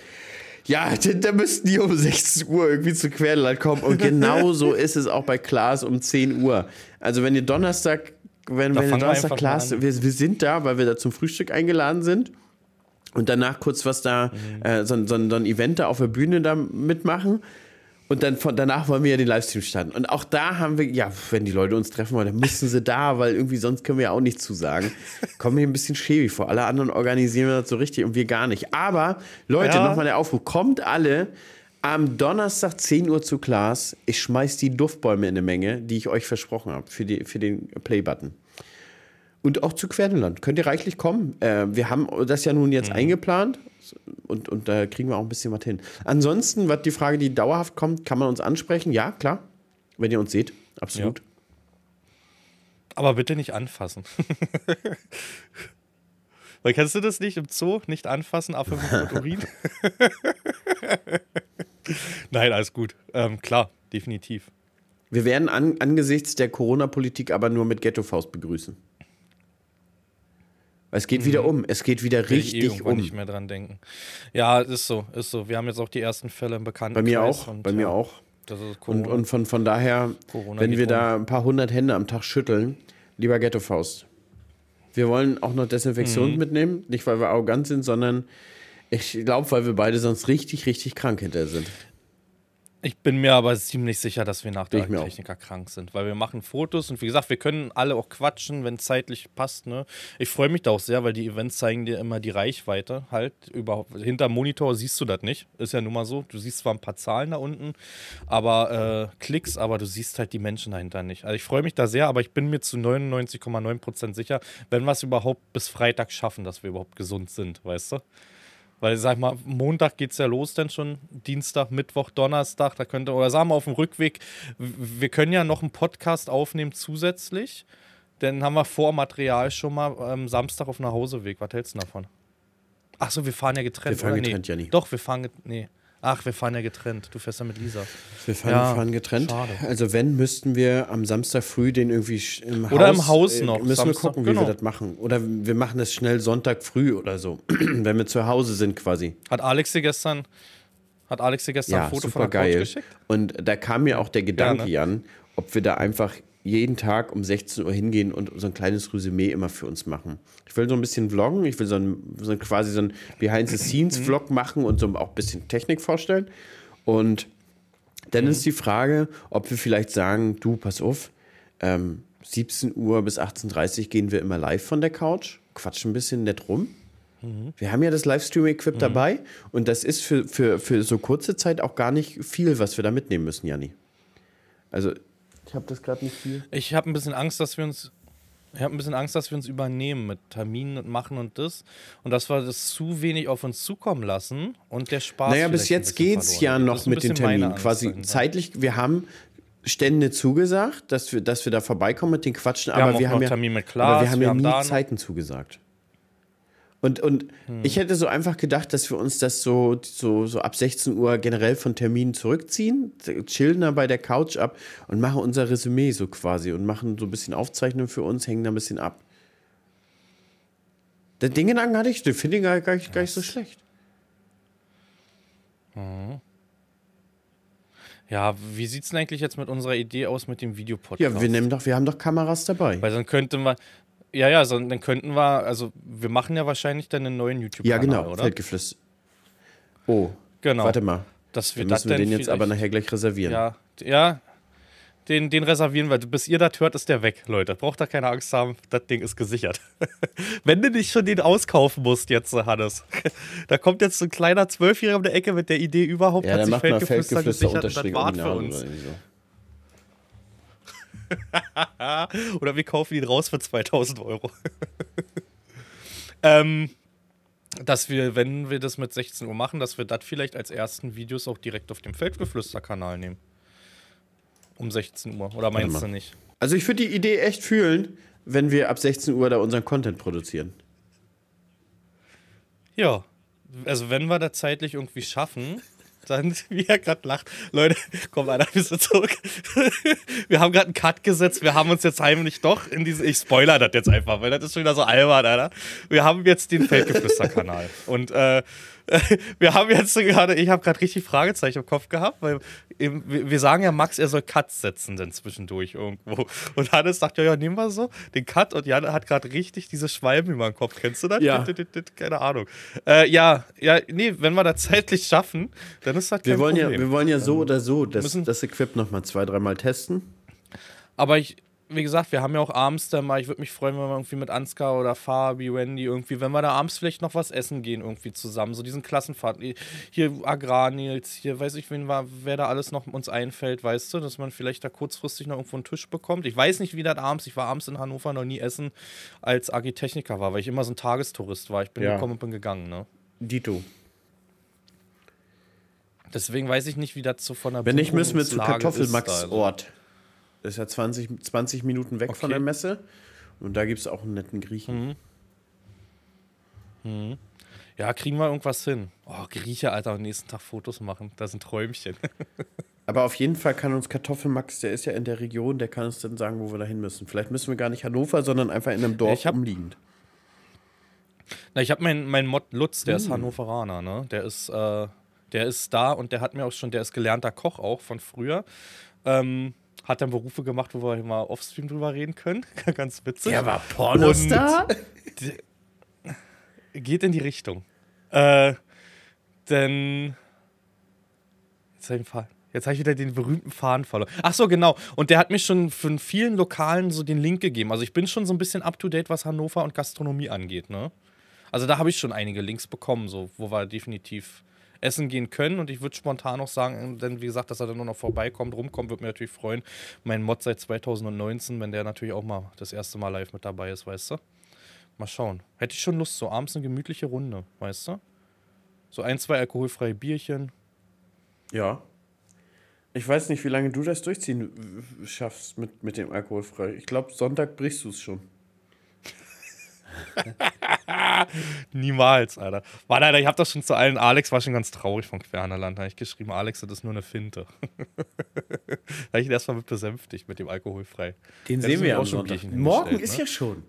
ja, da müssten die um sechzehn Uhr irgendwie zu Querland kommen. Und genau so ist es auch bei Klaas um zehn Uhr. Also wenn ihr Donnerstag... Wenn, wenn Donnerstag Klaas, wir, wir sind da, weil wir da zum Frühstück eingeladen sind und danach kurz was da, mhm. äh, so, so, so ein Event da auf der Bühne da mitmachen und dann von, danach wollen wir ja den Livestream starten. Und auch da haben wir, ja, wenn die Leute uns treffen wollen, dann müssen sie da, weil irgendwie sonst können wir ja auch nicht zusagen. Kommen hier ein bisschen schäbig vor. Alle anderen organisieren wir das so richtig und wir gar nicht. Aber, Leute, ja. Nochmal der Aufruf, kommt alle am Donnerstag zehn Uhr zu Klaas. Ich schmeiß die Duftbäume in eine Menge, die ich euch versprochen habe für, die, für den Playbutton. Und auch zu Querdenland. Könnt ihr reichlich kommen. Äh, wir haben das ja nun jetzt mhm. eingeplant und, und da kriegen wir auch ein bisschen was hin. Ansonsten, was die Frage, die dauerhaft kommt, kann man uns ansprechen? Ja, klar. Wenn ihr uns seht, absolut. Ja. Aber bitte nicht anfassen. Weil kennst du das nicht im Zoo? Nicht anfassen, Affe mit Urin? Nein, alles gut. Ähm, klar, definitiv. Wir werden an, angesichts der Corona-Politik aber nur mit Ghetto-Faust begrüßen. Es geht mhm. wieder um. Es geht wieder Will richtig ich eh um. Nicht mehr dran denken. Ja, ist so, ist so. Wir haben jetzt auch die ersten Fälle im Bekanntenkreis. Bei mir auch. Und, bei mir ja, auch. Das ist Corona. Und, und von, von daher, Corona wenn wir um. da ein paar hundert Hände am Tag schütteln, lieber Ghetto-Faust. Wir wollen auch noch Desinfektion mhm. mitnehmen. Nicht, weil wir arrogant sind, sondern ich glaube, weil wir beide sonst richtig, richtig krank hinterher sind. Ich bin mir aber ziemlich sicher, dass wir nach der Agritechnica krank sind, weil wir machen Fotos und wie gesagt, wir können alle auch quatschen, wenn zeitlich passt. Ne? Ich freue mich da auch sehr, weil die Events zeigen dir immer die Reichweite halt. Überhaupt hinterm Monitor siehst du das nicht. Ist ja nun mal so. Du siehst zwar ein paar Zahlen da unten, aber äh, Klicks, aber du siehst halt die Menschen dahinter nicht. Also ich freue mich da sehr, aber ich bin mir zu neunundneunzig Komma neun Prozent sicher, wenn wir es überhaupt bis Freitag schaffen, dass wir überhaupt gesund sind, weißt du? Weil, sag mal, Montag geht's ja los dann schon, Dienstag, Mittwoch, Donnerstag, da könnte, oder sagen wir auf dem Rückweg, wir können ja noch einen Podcast aufnehmen zusätzlich, dann haben wir Vormaterial schon mal ähm, Samstag auf dem Nachhauseweg, was hältst du davon? Ach so, wir fahren ja getrennt, Wir fahren oder? getrennt, nee. Janni. Doch, wir fahren, get- nee. Ach, wir fahren ja getrennt, du fährst ja mit Lisa. Wir fahren, ja, fahren getrennt, schade. Also wenn, müssten wir am Samstag früh den irgendwie im Haus... Oder im Haus noch. Müssen Samstag, wir gucken, wie genau. wir das machen. Oder wir machen das schnell Sonntag früh oder so, wenn wir zu Hause sind quasi. Hat Alex dir gestern, hat Alex dir gestern ja, ein Foto von der Couch geschickt? Und da kam mir auch der Gedanke, ja, ne? Jan, ob wir da einfach jeden Tag um sechzehn Uhr hingehen und so ein kleines Resümee immer für uns machen. Ich will so ein bisschen vloggen, ich will so, ein, so quasi so ein Behind-the-Scenes-Vlog machen und so auch ein bisschen Technik vorstellen. Und dann mhm. ist die Frage, ob wir vielleicht sagen, du, pass auf, ähm, siebzehn Uhr bis achtzehn Uhr dreißig gehen wir immer live von der Couch, quatschen ein bisschen nett rum. Mhm. Wir haben ja das Livestream-Equip mhm. dabei und das ist für, für, für so kurze Zeit auch gar nicht viel, was wir da mitnehmen müssen, Janni. Also ich habe das gerade nicht viel. Ich habe ein bisschen Angst, dass wir uns, ich habe ein bisschen Angst, dass wir uns übernehmen mit Terminen und machen und das und dass wir das zu wenig auf uns zukommen lassen und der Spaß. Naja, bis jetzt geht's verloren. ja noch mit den Terminen quasi sein, zeitlich. Ja. Wir haben Stände zugesagt, dass wir, dass wir da vorbeikommen mit den Quatschen, wir aber, haben wir haben ja, mit Klaas, aber wir haben wir ja haben nie Zeiten zugesagt. Und, und hm. ich hätte so einfach gedacht, dass wir uns das so, so, so ab sechzehn Uhr generell von Terminen zurückziehen, chillen da bei der Couch ab und machen unser Resümee so quasi und machen so ein bisschen Aufzeichnung für uns, hängen da ein bisschen ab. Den Gedanken hatte ich, den finde ich gar, gar, gar nicht so schlecht. Mhm. Ja, wie sieht es denn eigentlich jetzt mit unserer Idee aus mit dem Videopodcast? Ja, wir nehmen doch, wir haben doch Kameras dabei. Weil sonst könnte man... Ja, ja, so, dann könnten wir, also wir machen ja wahrscheinlich dann einen neuen YouTube-Kanal, oder? Ja, genau, Feldgeflüster. Oh, genau. Warte mal, dass wir dann müssen das wir den jetzt aber nachher gleich reservieren. Ja, ja den, den reservieren wir. Bis ihr das hört, ist der weg, Leute. Braucht da keine Angst haben, das Ding ist gesichert. Wenn du nicht schon den auskaufen musst jetzt, Hannes. Da kommt jetzt so ein kleiner Zwölfjähriger um die Ecke mit der Idee, überhaupt ja, hat sich Feldgeflüster gesichert und das war für uns. Oder wir kaufen ihn raus für zweitausend Euro. ähm, dass wir, wenn wir das mit sechzehn Uhr machen, dass wir das vielleicht als ersten Videos auch direkt auf dem Feldgeflüster-Kanal nehmen. um sechzehn Uhr. Oder meinst du nicht? Also ich würde die Idee echt fühlen, wenn wir ab sechzehn Uhr da unseren Content produzieren. Ja, also wenn wir das zeitlich irgendwie schaffen, dann, wie er gerade lacht, Leute, komm, einer, wir sind zurück. Wir haben gerade einen Cut gesetzt, wir haben uns jetzt heimlich doch in diese, ich spoiler das jetzt einfach, weil das ist schon wieder so albern, Alter. Wir haben jetzt den Feldgeflüster-Kanal und äh, wir haben jetzt gerade, ich habe gerade richtig Fragezeichen im Kopf gehabt, weil eben, wir sagen ja Max, er soll Cuts setzen dann zwischendurch irgendwo. Und Hannes sagt, ja, ja, nehmen wir so den Cut und Jan hat gerade richtig diese Schwalben über den Kopf. Kennst du das? Ja. Keine Ahnung. Äh, ja, ja, nee, wenn wir das zeitlich schaffen, dann ist das kein wir wollen Problem. Ja, wir wollen ja so oder so das, das Equip nochmal zwei, dreimal testen. Aber ich... Wie gesagt, wir haben ja auch abends dann mal, ich würde mich freuen, wenn wir irgendwie mit Ansgar oder Fabi, Wendy irgendwie, wenn wir da abends vielleicht noch was essen gehen irgendwie zusammen, so diesen Klassenfahrten, hier Agrarnils, hier weiß ich, wen war, wer da alles noch uns einfällt, weißt du, dass man vielleicht da kurzfristig noch irgendwo einen Tisch bekommt. Ich weiß nicht, wie das abends, ich war abends in Hannover noch nie essen, als Agritechnica war, weil ich immer so ein Tagestourist war, ich bin ja. gekommen und bin gegangen, ne? Dito. Deswegen weiß ich nicht, wie das so von der Wenn nicht, müssen wir zu Kartoffelmax-Ort. Also. Das ist ja zwanzig, zwanzig Minuten weg okay. von der Messe. Und da gibt es auch einen netten Griechen. Mhm. Mhm. Ja, kriegen wir irgendwas hin. Oh, Grieche, Alter, am nächsten Tag Fotos machen. Das sind Träumchen. Aber auf jeden Fall kann uns Kartoffelmax, der ist ja in der Region, der kann uns dann sagen, wo wir da hin müssen. Vielleicht müssen wir gar nicht Hannover, sondern einfach in einem Dorf hab, umliegend. Na, ich habe meinen mein Mod Lutz, der mhm. ist Hannoveraner, ne? Der ist, äh, der ist da und der hat mir auch schon, der ist gelernter Koch auch von früher. Ähm, Hat dann Berufe gemacht, wo wir mal offstream drüber reden können. Ganz witzig. Der war Pornostar? Geht in die Richtung. Äh, denn jetzt habe ich, hab ich wieder den berühmten Faden verloren. Ach so, genau. Und der hat mir schon von vielen Lokalen so den Link gegeben. Also ich bin schon so ein bisschen up-to-date, was Hannover und Gastronomie angeht. Ne? Also da habe ich schon einige Links bekommen, so, wo wir definitiv... essen gehen können und ich würde spontan auch sagen, denn wie gesagt, dass er dann nur noch vorbeikommt, rumkommt, würde mich natürlich freuen. Mein Mod seit zwanzig neunzehn, wenn der natürlich auch mal das erste Mal live mit dabei ist, weißt du? Mal schauen. Hätte ich schon Lust, so abends eine gemütliche Runde, weißt du? So ein, zwei alkoholfreie Bierchen. Ja. Ich weiß nicht, wie lange du das durchziehen schaffst mit, mit dem alkoholfrei. Ich glaube, Sonntag brichst du es schon. Niemals, Alter. Warte, Alter, ich hab das schon zu allen. Alex war schon ganz traurig von Querhanerland. Da habe ich geschrieben, Alex, das ist nur eine Finte. Da habe ich ihn erstmal mit besänftigt, mit dem Alkoholfrei. Den sehen wir ja auch schon. Morgen ist ja schon.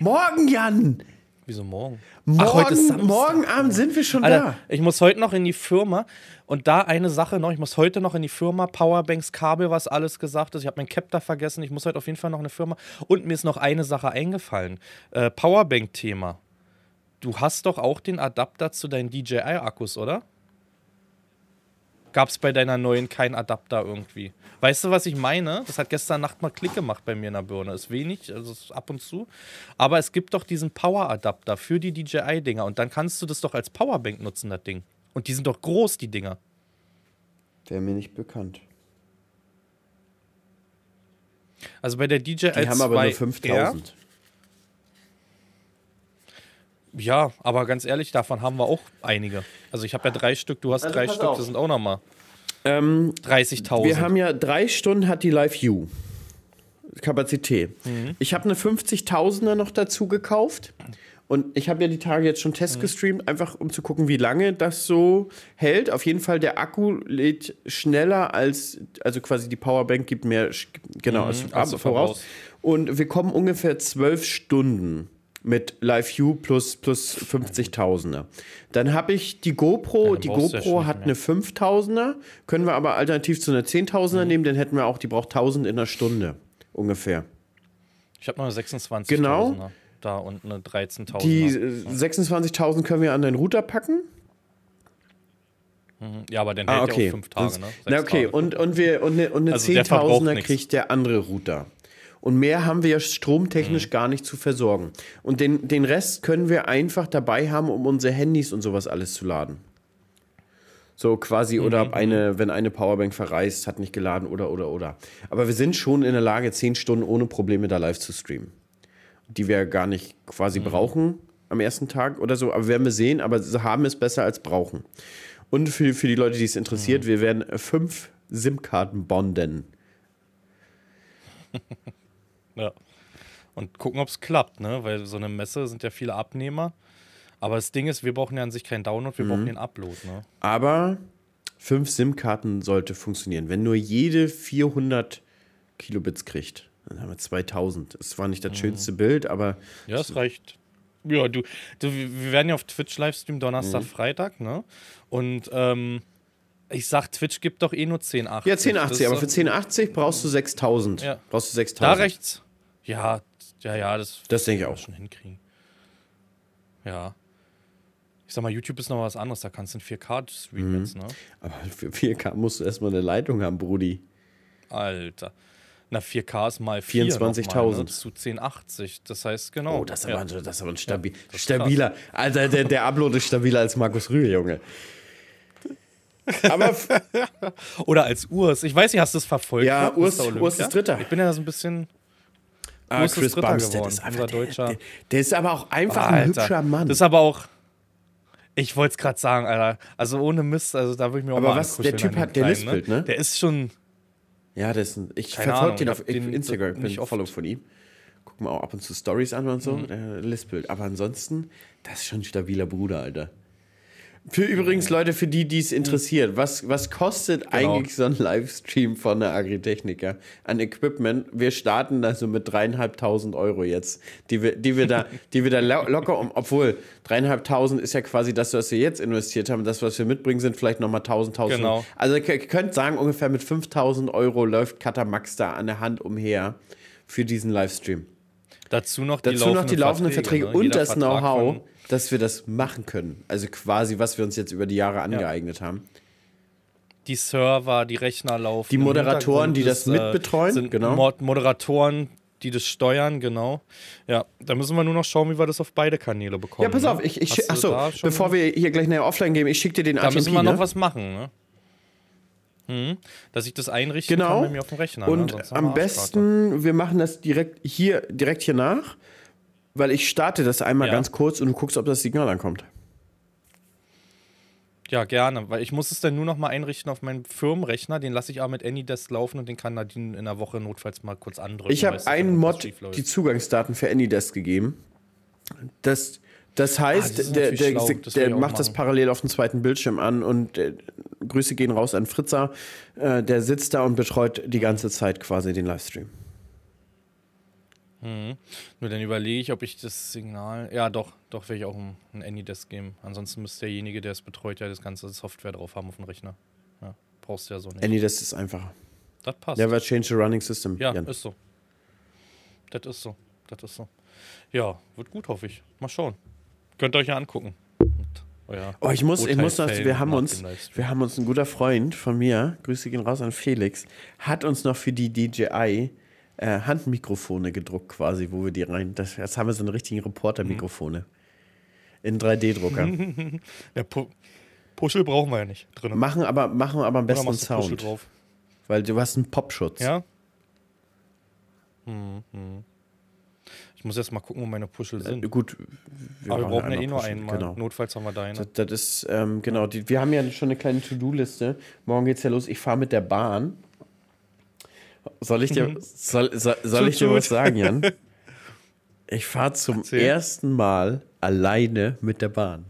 Morgen, Jan! Wieso morgen? Morgen, Ach, heute ist Samstag. Morgen Abend sind wir schon Alter, da. Ich muss heute noch in die Firma und da eine Sache noch, ich muss heute noch in die Firma, Powerbanks, Kabel, was alles gesagt ist, ich habe meinen Cap da vergessen, ich muss heute auf jeden Fall noch in eine Firma und mir ist noch eine Sache eingefallen, äh, Powerbank-Thema. Du hast doch auch den Adapter zu deinen D J I-Akkus, oder? Gab es bei deiner neuen keinen Adapter irgendwie. Weißt du, was ich meine? Das hat gestern Nacht mal Klick gemacht bei mir in der Birne. Ist wenig, also ist ab und zu. Aber es gibt doch diesen Power-Adapter für die D J I-Dinger. Und dann kannst du das doch als Powerbank nutzen, das Ding. Und die sind doch groß, die Dinger. Wäre mir nicht bekannt. Also bei der D J I zwei R... Die haben aber nur fünftausend. Ja, aber ganz ehrlich, davon haben wir auch einige. Also ich habe ja drei Stück, du hast also drei Stück, auf. Das sind auch nochmal ähm, dreißigtausend. Wir haben ja drei Stunden hat die Live-U Kapazität. Mhm. Ich habe eine fünfzigtausender noch dazu gekauft und ich habe ja die Tage jetzt schon Test mhm. gestreamt, einfach um zu gucken, wie lange das so hält. Auf jeden Fall, der Akku lädt schneller als, also quasi die Powerbank gibt mehr, genau, mhm, also also voraus. Und wir kommen ungefähr zwölf Stunden. Mit Live-U plus, plus fünfzigtausender. Dann habe ich die GoPro. Ja, die GoPro hat eine fünftausender. Können wir aber alternativ zu einer zehntausender mhm. nehmen, dann hätten wir auch, die braucht tausend in der Stunde ungefähr. Ich habe noch eine sechsundzwanzigtausender. Genau. Da und eine dreizehntausender. Die sechsundzwanzigtausend können wir an den Router packen. Mhm. Ja, aber dann hält ah, okay. der auch fünf Tage. Ne? Na, okay, Tage. Und, und, wir, und eine, und eine also zehntausender kriegt der andere Router. Und mehr haben wir ja stromtechnisch mhm. gar nicht zu versorgen. Und den, den Rest können wir einfach dabei haben, um unsere Handys und sowas alles zu laden. So quasi, mhm. oder eine, wenn eine Powerbank verreist, hat nicht geladen oder, oder, oder. Aber wir sind schon in der Lage, zehn Stunden ohne Probleme da live zu streamen. Die wir gar nicht quasi mhm. brauchen am ersten Tag oder so. Aber werden wir sehen, aber haben es besser als brauchen. Und für, für die Leute, die es interessiert, mhm. wir werden fünf SIM-Karten bonden. Ja. Und gucken, ob es klappt, ne? Weil so eine Messe sind ja viele Abnehmer. Aber das Ding ist, wir brauchen ja an sich keinen Download, wir mhm. brauchen den Upload, ne? Aber fünf SIM-Karten sollte funktionieren. Wenn nur jede vierhundert Kilobits kriegt, dann haben wir zweitausend. Es war nicht das mhm. schönste Bild, aber... Ja, es reicht. Ja, du, du, wir werden ja auf Twitch Livestream Donnerstag, mhm. Freitag, ne? Und, ähm... ich sag, Twitch gibt doch eh nur zehn achtzig. Ja, zehn achtzig, aber für zehn achtzig brauchst du sechstausend. Ja. Brauchst du sechstausend. Da rechts? Ja, ja, ja, das, das denke ich auch schon hinkriegen. Ja. Ich sag mal, YouTube ist noch was anderes, da kannst du in vier K streamen mhm. jetzt, ne? Aber für vier K musst du erstmal eine Leitung haben, Brudi. Alter. Na, vier K ist mal vierundzwanzigtausend. Ne? Zu zehn achtzig, das heißt, genau. Oh, das ist aber, ja. das ist aber ein stabi- ja, ist stabiler. Krass. Alter, der, der Upload ist stabiler als Markus Rühl, Junge. Aber f- Oder als Urs. Ich weiß nicht, hast du es verfolgt? Ja, Urs, Urs ist Dritter. Ich bin ja so ein bisschen. Ah, Urs Chris ist Dritter geworden, ist einfach, unser Deutscher. Der, der ist aber auch einfach ah, ein Alter. hübscher Mann. Das ist aber auch. Ich wollte es gerade sagen, Alter. Also ohne Mist, also da würde ich mir auch aber mal was der Typ hat, der lispelt, ne? Der ist schon. Ja, der ist ein. Ich verfolge den auf den Instagram. Bin ich auch Follow von ihm. Gucken wir auch ab und zu Stories an und so. Mhm. Der lispelt. Aber ansonsten, das ist schon ein stabiler Bruder, Alter. Für übrigens, Leute, für die, die es interessiert, was, was kostet genau. eigentlich so ein Livestream von der Agritechnica an Equipment? Wir starten also mit dreieinhalbtausend Euro jetzt, die wir, die wir da, die wir da locker um, obwohl dreieinhalbtausend ist ja quasi das, was wir jetzt investiert haben, das, was wir mitbringen, sind vielleicht nochmal tausend, tausend. Genau. Also ihr könnt sagen, ungefähr mit fünftausend Euro läuft Cutter Max da an der Hand umher für diesen Livestream. Dazu noch die, Dazu laufenden, noch die laufenden Verträge, Verträge ne? und das Vertrag Know-how, dass wir das machen können. Also quasi, was wir uns jetzt über die Jahre angeeignet ja. haben. Die Server, die Rechner laufen. Die Moderatoren, die das ist, mitbetreuen. Sind genau. Mod- Moderatoren, die das steuern, genau. Ja, da müssen wir nur noch schauen, wie wir das auf beide Kanäle bekommen. Ja, pass auf. Ich, ich, achso, bevor wir hier gleich nachher offline gehen, ich schicke dir den Artikel. Da müssen wir noch ne? was machen, ne? Mhm. Dass ich das einrichten genau. kann bei mir auf dem Rechner. Und ne? am besten, wir machen das direkt hier, direkt hier nach, weil ich starte das einmal ja. ganz kurz und du guckst, ob das Signal ankommt. Ja, gerne, weil ich muss es dann nur noch mal einrichten auf meinen Firmenrechner, den lasse ich aber mit AnyDesk laufen und den kann Nadine in der Woche notfalls mal kurz andrücken. Ich habe einen Mod die Zugangsdaten für AnyDesk gegeben. Das, das heißt, ah, das der, der, der, das der macht das parallel auf dem zweiten Bildschirm an und äh, Grüße gehen raus an Fritzer, äh, der sitzt da und betreut die ganze Zeit quasi den Livestream. Mhm. Nur dann überlege ich, ob ich das Signal... Ja, doch, doch werde ich auch ein, ein AnyDesk geben. Ansonsten müsste derjenige, der es betreut, ja das ganze Software drauf haben auf dem Rechner. Ja, brauchst du ja so nicht. AnyDesk ist einfacher. Das passt. Never change the running system. Ja, Jan. ist so. Das ist so. Das ist so. Ja, wird gut, hoffe ich. Mal schauen. Könnt ihr euch ja angucken. Oh, ich muss, ich muss das, wir haben uns, wir haben uns ein guter Freund von mir, Grüße gehen raus an Felix, hat uns noch für die D J I Handmikrofone gedruckt quasi, wo wir die rein, das, jetzt haben wir so einen richtigen Reporter-Mikrofone. In drei D Drucker. Ja, Pu- Puschel brauchen wir ja nicht drin. Machen aber, machen aber am besten Sound. Drauf? Weil du hast einen Popschutz. Ja? Hm, hm. Ich muss jetzt mal gucken, wo meine Puschel sind. Äh, gut. Wir Aber wir brauchen ja eh nur einen, genau. Notfalls haben wir deine. Das, das ist, ähm, genau. Die, wir haben ja schon eine kleine To-Do-Liste. Morgen geht's ja los. Ich fahre mit der Bahn. Soll ich dir, soll, soll, soll ich dir was sagen, Jan? Ich fahre zum Erzähl. ersten Mal alleine mit der Bahn.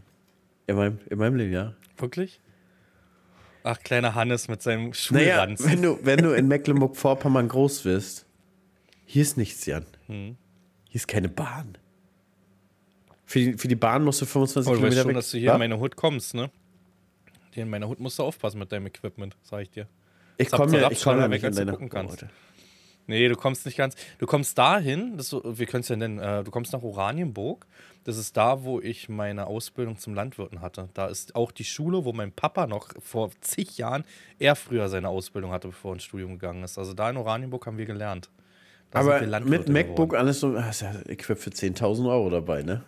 In meinem, in meinem Leben, ja. Wirklich? Ach, kleiner Hannes mit seinem Schulranz. Naja, wenn du, wenn du in Mecklenburg-Vorpommern groß wirst, hier ist nichts, Jan. Hm. Hier ist keine Bahn. Für die, für die Bahn musst du fünfundzwanzig Kilometer weg. Oh, du weißt schon, weg. dass du hier ja? in meine Hood kommst, ne? Hier in meine Hood musst du aufpassen mit deinem Equipment, sag ich dir. Ich komme ja, ich komm ja weg, nicht als du gucken kannst. Heute. Nee, du kommst nicht ganz. Du kommst dahin, das, wir können es ja nennen, äh, du kommst nach Oranienburg. Das ist da, wo ich meine Ausbildung zum Landwirten hatte. Da ist auch die Schule, wo mein Papa noch vor zig Jahren, er früher seine Ausbildung hatte, bevor er ins Studium gegangen ist. Also da in Oranienburg haben wir gelernt. Also aber mit MacBook geworden. alles so, hast ja Equip für zehntausend Euro dabei, ne?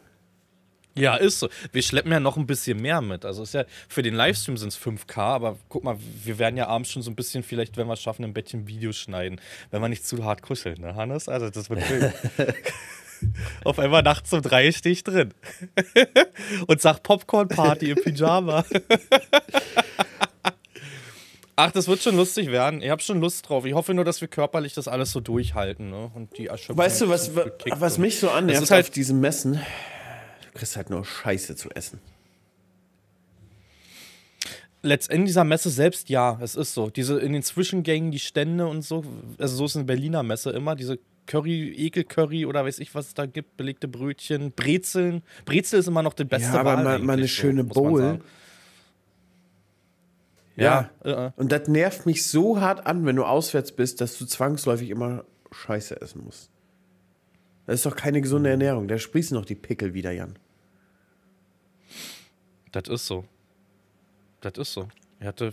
Ja, ist so. Wir schleppen ja noch ein bisschen mehr mit. Also ist ja, für den Livestream sind es fünf K, aber guck mal, wir werden ja abends schon so ein bisschen, vielleicht, wenn wir es schaffen, ein Bettchen Videos schneiden. Wenn wir nicht zu hart kuscheln, ne, Hannes? Also das wird wild. Auf einmal nachts um drei stehe ich drin. Und sag Popcorn-Party im Pyjama. Ach, das wird schon lustig werden. Ich habe schon Lust drauf. Ich hoffe nur, dass wir körperlich das alles so durchhalten, ne? Und die Asche. Weißt du, was, was, was mich so annervt ist halt auf diesem Messen? Du kriegst halt nur Scheiße zu essen. Letztendlich dieser Messe selbst, ja, es ist so. Diese in den Zwischengängen, die Stände und so, also so ist eine Berliner Messe immer, diese Curry, Ekel-Curry oder weiß ich, was es da gibt, belegte Brötchen, Brezeln. Brezel ist immer noch die beste Wahl. Ja, aber Wahl mal, mal eine schöne so, Bowl. Ja, ja. Und das nervt mich so hart an, wenn du auswärts bist, dass du zwangsläufig immer Scheiße essen musst. Das ist doch keine gesunde Ernährung. Da sprießen noch die Pickel wieder, Jan. Das ist so. Das ist so. Ich hatte,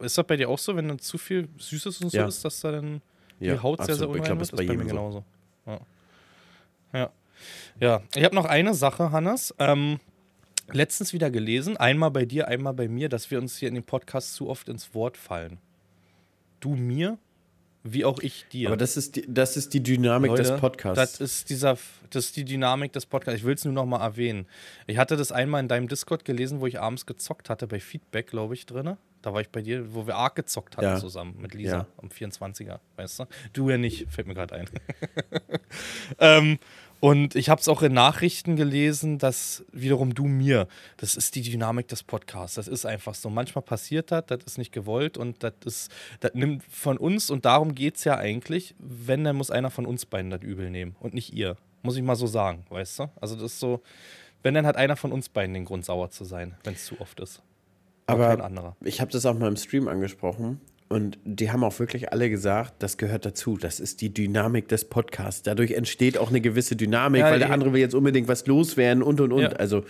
ist das bei dir auch so, wenn dann zu viel Süßes und so ja. ist, dass da dann die ja, Haut sehr, sehr unrein wird? Das ist bei, bei mir genauso. So. Ja. Ja. ja. Ich habe noch eine Sache, Hannes. Ähm, Letztens wieder gelesen, einmal bei dir, einmal bei mir, dass wir uns hier in dem Podcast zu oft ins Wort fallen. Du mir, wie auch ich dir. Aber das ist die, das ist die Dynamik Leute, des Podcasts. Das ist, dieser, das ist die Dynamik des Podcasts. Ich will es nur noch mal erwähnen. Ich hatte das einmal in deinem Discord gelesen, wo ich abends gezockt hatte, bei Feedback, glaube ich, drin. Da war ich bei dir, wo wir arg gezockt hatten ja. zusammen mit Lisa ja. am vierundzwanziger, weißt du? Du ja nicht, fällt mir gerade ein. ähm, Und ich habe es auch in Nachrichten gelesen, dass wiederum du mir, das ist die Dynamik des Podcasts, das ist einfach so. Manchmal passiert das, das ist nicht gewollt und das ist, das nimmt von uns und darum geht es ja eigentlich, wenn, dann muss einer von uns beiden das übel nehmen und nicht ihr, muss ich mal so sagen, weißt du? Also das ist so, wenn, dann hat einer von uns beiden den Grund, sauer zu sein, wenn es zu oft ist. Aber kein anderer. Ich habe das auch mal im Stream angesprochen. Und die haben auch wirklich alle gesagt, das gehört dazu. Das ist die Dynamik des Podcasts. Dadurch entsteht auch eine gewisse Dynamik, ja, weil der andere will jetzt unbedingt was loswerden und, und, und. Ja. Also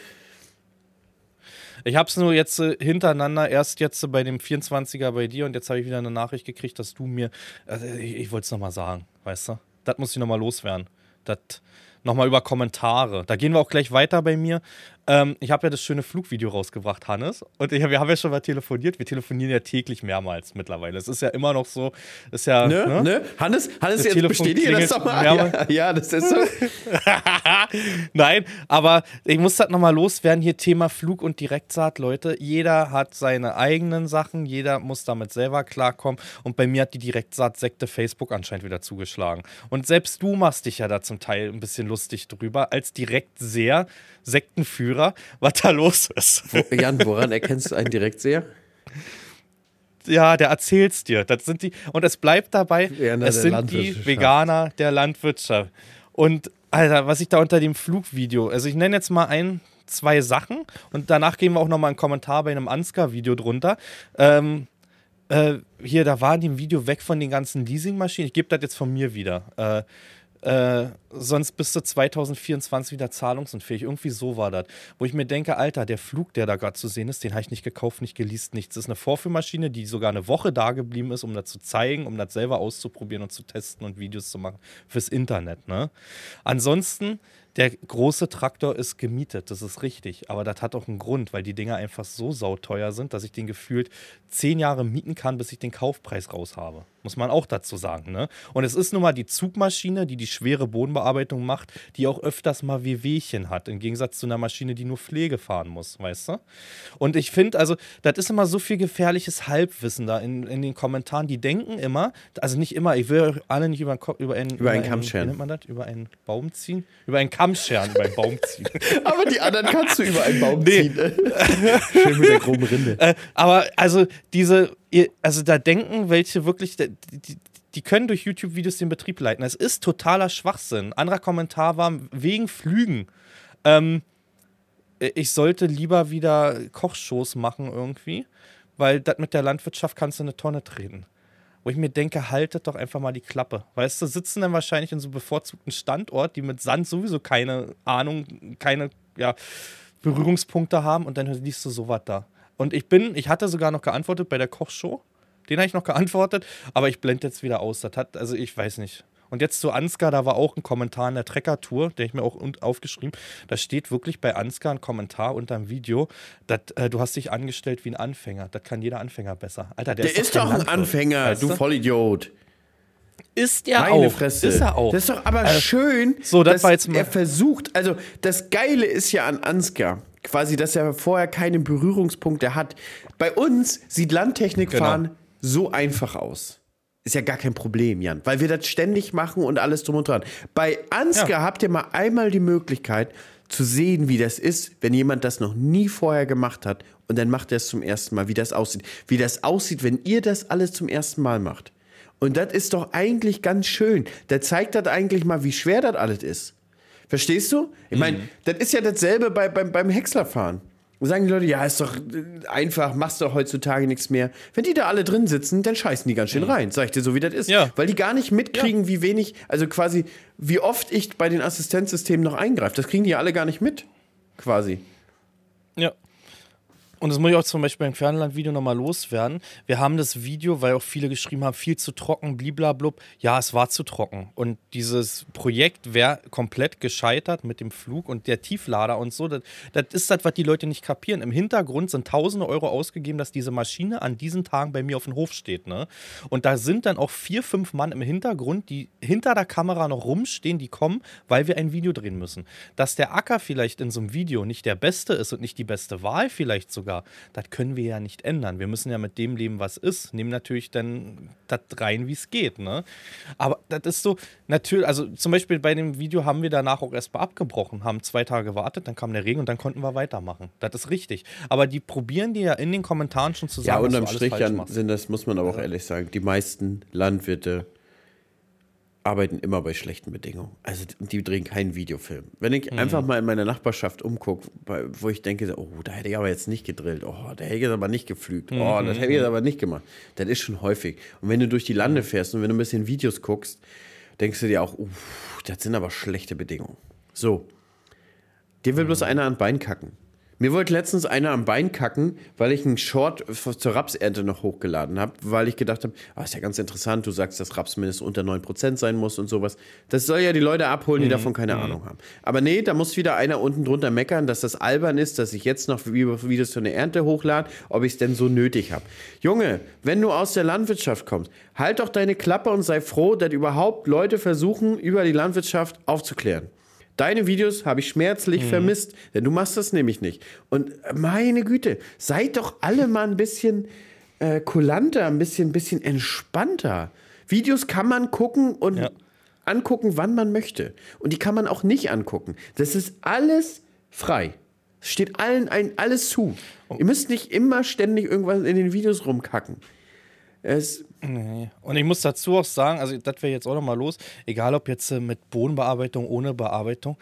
ich habe es nur jetzt äh, hintereinander, erst jetzt äh, bei dem vierundzwanziger bei dir und jetzt habe ich wieder eine Nachricht gekriegt, dass du mir, also ich, ich wollte es nochmal sagen, weißt du? Das muss ich nochmal loswerden. Das nochmal über Kommentare. Da gehen wir auch gleich weiter bei mir. Ähm, ich habe ja das schöne Flugvideo rausgebracht, Hannes. Und ich, wir haben ja schon mal telefoniert. Wir telefonieren ja täglich mehrmals mittlerweile. Es ist ja immer noch so. Ist ja, ne, ne? Ne? Hannes, Hannes jetzt bestätige das doch mal. Ja, ja, das ist so. Nein, aber ich muss das nochmal loswerden. Hier Thema Flug und Direktsaat, Leute. Jeder hat seine eigenen Sachen. Jeder muss damit selber klarkommen. Und bei mir hat die Direktsaat-Sekte Facebook anscheinend wieder zugeschlagen. Und selbst du machst dich ja da zum Teil ein bisschen lustig drüber, als Direktseher, Sektenführer, was da los ist. Jan, woran erkennst du einen Direktseher? Ja, der erzählt's dir. Das sind die, und es bleibt dabei, Veganer es sind die Veganer der Landwirtschaft. Und Alter, was ich da unter dem Flugvideo, also ich nenne jetzt mal ein, zwei Sachen und danach geben wir auch nochmal einen Kommentar bei einem Ansgar-Video drunter. Ähm, äh, hier, da war in dem Video weg von den ganzen Leasingmaschinen. Ich gebe das jetzt von mir wieder. Äh, Äh, sonst bist du zweitausendvierundzwanzig wieder zahlungsunfähig. Irgendwie so war das. Wo ich mir denke, Alter, der Flug, der da gerade zu sehen ist, den habe ich nicht gekauft, nicht geleast, nichts. Das ist eine Vorführmaschine, die sogar eine Woche da geblieben ist, um das zu zeigen, um das selber auszuprobieren und zu testen und Videos zu machen fürs Internet, ne? Ansonsten, der große Traktor ist gemietet, das ist richtig. Aber das hat auch einen Grund, weil die Dinger einfach so sauteuer sind, dass ich den gefühlt zehn Jahre mieten kann, bis ich den Kaufpreis raus habe. Muss man auch dazu sagen, ne? Und es ist nun mal die Zugmaschine, die die schwere Bodenbearbeitung macht, die auch öfters mal Wehwehchen hat, im Gegensatz zu einer Maschine, die nur Pflege fahren muss, weißt du? Und ich finde, also, das ist immer so viel gefährliches Halbwissen da in, in den Kommentaren. Die denken immer, also nicht immer, ich will euch alle nicht über, über einen, über einen Kamm scheren. Wie nennt man das? Über einen Baum ziehen? Über einen Kamm scheren, über einen Baum ziehen. Aber die anderen kannst du über einen Baum ziehen. Schön mit der groben Rinde. Äh, aber, also, diese... Also da denken welche wirklich, die, die können durch YouTube-Videos den Betrieb leiten. Das ist totaler Schwachsinn. Anderer Kommentar war, wegen Flügen. Ähm, ich sollte lieber wieder Kochshows machen irgendwie, weil das mit der Landwirtschaft kannst du in eine Tonne treten. Wo ich mir denke, haltet doch einfach mal die Klappe. Weißt du, sitzen dann wahrscheinlich in so einem bevorzugten Standort, die mit Sand sowieso keine Ahnung, keine ja, Berührungspunkte haben und dann liest du sowas da. Und ich bin, ich hatte sogar noch geantwortet bei der Kochshow. Den habe ich noch geantwortet, aber ich blende jetzt wieder aus. Das hat, also ich weiß nicht. Und jetzt zu Ansgar, da war auch ein Kommentar in der Trekker-Tour, der ich mir auch aufgeschrieben, da steht wirklich bei Ansgar ein Kommentar unter dem Video, dat, äh, du hast dich angestellt wie ein Anfänger. Das kann jeder Anfänger besser. Alter, der, der ist doch, ist doch ein Anfänger, weißt du? Du Vollidiot. Ist ja auch. Meine Fresse. Ist er auch. Das ist doch aber also, schön, so, das dass war jetzt er versucht, also das Geile ist ja an Ansgar, quasi, dass er vorher keinen Berührungspunkt hat. Bei uns sieht Landtechnikfahren genau. so einfach aus. Ist ja gar kein Problem, Jan, weil wir das ständig machen und alles drum und dran. Bei Ansgar ja. habt ihr mal einmal die Möglichkeit zu sehen, wie das ist, wenn jemand das noch nie vorher gemacht hat und dann macht er es zum ersten Mal, wie das aussieht. Wie das aussieht, wenn ihr das alles zum ersten Mal macht. Und das ist doch eigentlich ganz schön. Da zeigt das eigentlich mal, wie schwer das alles ist. Verstehst du? Ich meine, mhm. das ist ja dasselbe bei, beim, beim Häckslerfahren. Und sagen die Leute, ja, ist doch einfach, machst doch heutzutage nichts mehr. Wenn die da alle drin sitzen, dann scheißen die ganz schön rein, sag ich dir so, wie das ist. Ja. Weil die gar nicht mitkriegen, ja. wie wenig, also quasi, wie oft ich bei den Assistenzsystemen noch eingreife. Das kriegen die ja alle gar nicht mit, quasi. Ja. Und das muss ich auch zum Beispiel beim Fernlandvideo nochmal loswerden. Wir haben das Video, weil auch viele geschrieben haben, viel zu trocken, bliblablub. Ja, es war zu trocken. Und dieses Projekt wäre komplett gescheitert mit dem Flug und der Tieflader und so. Das, das ist das, was die Leute nicht kapieren. Im Hintergrund sind tausende Euro ausgegeben, dass diese Maschine an diesen Tagen bei mir auf dem Hof steht. Ne? Und da sind dann auch vier, fünf Mann im Hintergrund, die hinter der Kamera noch rumstehen, die kommen, weil wir ein Video drehen müssen. Dass der Acker vielleicht in so einem Video nicht der beste ist und nicht die beste Wahl vielleicht sogar, das können wir ja nicht ändern. Wir müssen ja mit dem leben, was ist. Nehmen natürlich dann das rein, wie es geht. Ne? Aber das ist so, natürlich, also zum Beispiel bei dem Video haben wir danach auch erstmal abgebrochen, haben zwei Tage gewartet, dann kam der Regen und dann konnten wir weitermachen. Das ist richtig. Aber die probieren dir ja in den Kommentaren schon zu sagen, ja, unterm Strich sind das, muss man aber auch ehrlich sagen, die meisten Landwirte arbeiten immer bei schlechten Bedingungen. Also die drehen keinen Videofilm. Wenn ich mhm. einfach mal in meiner Nachbarschaft umgucke, wo ich denke, oh, da hätte ich aber jetzt nicht gedrillt, oh, da hätte ich jetzt aber nicht gepflügt, oh, mhm. das hätte ich jetzt aber nicht gemacht. Das ist schon häufig. Und wenn du durch die Lande fährst und wenn du ein bisschen Videos guckst, denkst du dir auch, oh, das sind aber schlechte Bedingungen. So. Dir will mhm. bloß einer an Bein kacken. Mir wollte letztens einer am Bein kacken, weil ich einen Short zur Rapsernte noch hochgeladen habe, weil ich gedacht habe, ah, ist ja ganz interessant, du sagst, dass Raps mindestens unter neun Prozent sein muss und sowas. Das soll ja die Leute abholen, die mhm. davon keine mhm. Ahnung haben. Aber nee, da muss wieder einer unten drunter meckern, dass das albern ist, dass ich jetzt noch Videos für eine Ernte hochlade, ob ich es denn so nötig habe. Junge, wenn du aus der Landwirtschaft kommst, halt doch deine Klappe und sei froh, dass überhaupt Leute versuchen, über die Landwirtschaft aufzuklären. Deine Videos habe ich schmerzlich mhm. vermisst, denn du machst das nämlich nicht. Und meine Güte, seid doch alle mal ein bisschen äh, kulanter, ein bisschen, bisschen entspannter. Videos kann man gucken und ja. angucken, wann man möchte. Und die kann man auch nicht angucken. Das ist alles frei. Es steht allen ein, alles zu. Oh. Ihr müsst nicht immer ständig irgendwas in den Videos rumkacken. Es nee. Und ich muss dazu auch sagen, also das wäre jetzt auch nochmal los, egal ob jetzt mit Bodenbearbeitung, ohne Bearbeitung,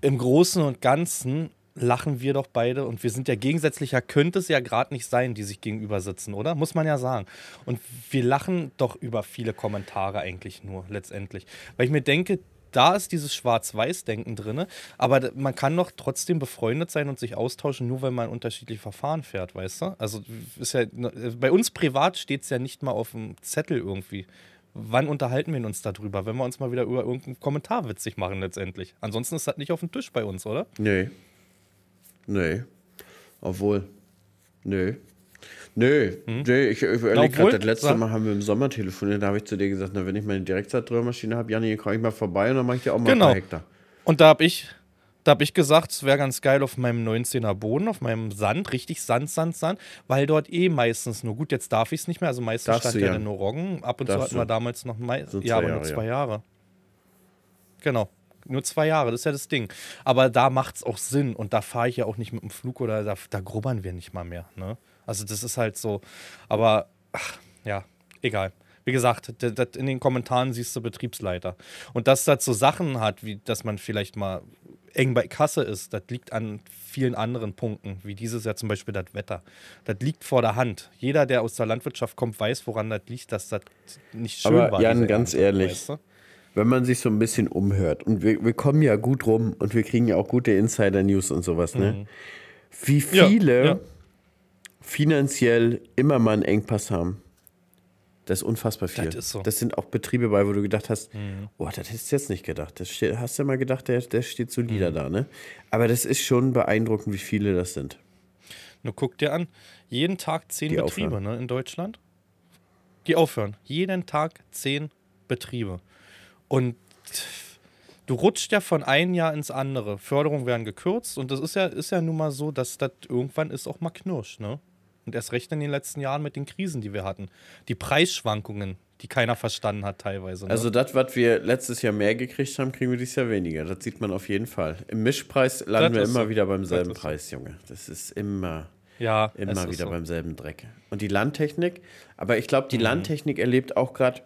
im Großen und Ganzen lachen wir doch beide und wir sind ja gegensätzlicher, könnte es ja gerade nicht sein, die sich gegenüber sitzen, oder? Muss man ja sagen. Und wir lachen doch über viele Kommentare eigentlich nur letztendlich, weil ich mir denke, da ist dieses Schwarz-Weiß-Denken drin, aber man kann doch trotzdem befreundet sein und sich austauschen, nur weil man unterschiedliche Verfahren fährt, weißt du? Also ist ja, bei uns privat steht es ja nicht mal auf dem Zettel irgendwie. Wann unterhalten wir uns darüber? Wenn wir uns mal wieder über irgendeinen Kommentar witzig machen letztendlich. Ansonsten ist das nicht auf dem Tisch bei uns, oder? Nee. Nee. Obwohl. Nee. Nö, hm? nee, ich, ich überlege gerade, das letzte Mal haben wir im Sommer telefoniert, da habe ich zu dir gesagt, na, wenn ich meine Direktsaatdrehmaschine habe, Janni, komme ich mal vorbei und dann mache ich dir auch mal genau. ein paar Hektar. Und da habe ich, da hab ich gesagt, es wäre ganz geil auf meinem neunzehner Boden, auf meinem Sand, richtig Sand, Sand, Sand, weil dort eh meistens nur, gut, jetzt darf ich es nicht mehr, also meistens darfst stand ja dann nur Roggen, ab und darfst zu hatten du? wir damals noch, mei- so ja, aber Jahre, nur zwei ja. Jahre. Genau. Nur zwei Jahre, das ist ja das Ding. Aber da macht es auch Sinn und da fahre ich ja auch nicht mit dem Flug oder da, da grubbern wir nicht mal mehr. Ne? Also das ist halt so, aber ach, ja, egal. Wie gesagt, das, das in den Kommentaren siehst du Betriebsleiter. Und dass das so Sachen hat, wie dass man vielleicht mal eng bei Kasse ist, das liegt an vielen anderen Punkten, wie dieses Jahr zum Beispiel das Wetter. Das liegt vor der Hand. Jeder, der aus der Landwirtschaft kommt, weiß, woran das liegt, dass das nicht schön aber war. Jan, ganz Ernte, ehrlich, weißt du? Wenn man sich so ein bisschen umhört, und wir, wir kommen ja gut rum und wir kriegen ja auch gute Insider-News und sowas, ne? Mhm. Wie viele ja, ja. finanziell immer mal einen Engpass haben, das ist unfassbar viel. Das ist so. Das sind auch Betriebe bei, wo du gedacht hast, mhm. oh, das hättest du jetzt nicht gedacht. Das steht, hast du ja mal gedacht, der, der steht solider mhm. da, ne? Aber das ist schon beeindruckend, wie viele das sind. Nur guck dir an, jeden Tag zehn Die Betriebe aufhören. Ne, in Deutschland. Die aufhören. Jeden Tag zehn Betriebe. Und du rutscht ja von einem Jahr ins andere. Förderungen werden gekürzt und das ist ja, ist ja nun mal so, dass das irgendwann ist auch mal knirscht, ne? Und erst recht in den letzten Jahren mit den Krisen, die wir hatten. Die Preisschwankungen, die keiner verstanden hat teilweise. Ne? Also das, was wir letztes Jahr mehr gekriegt haben, kriegen wir dieses Jahr weniger. Das sieht man auf jeden Fall. Im Mischpreis landen wir immer so. wieder beim selben Preis, Junge. Das ist immer, ja, immer wieder so. beim selben Dreck. Und die Landtechnik, aber ich glaube, die mhm. Landtechnik erlebt auch gerade,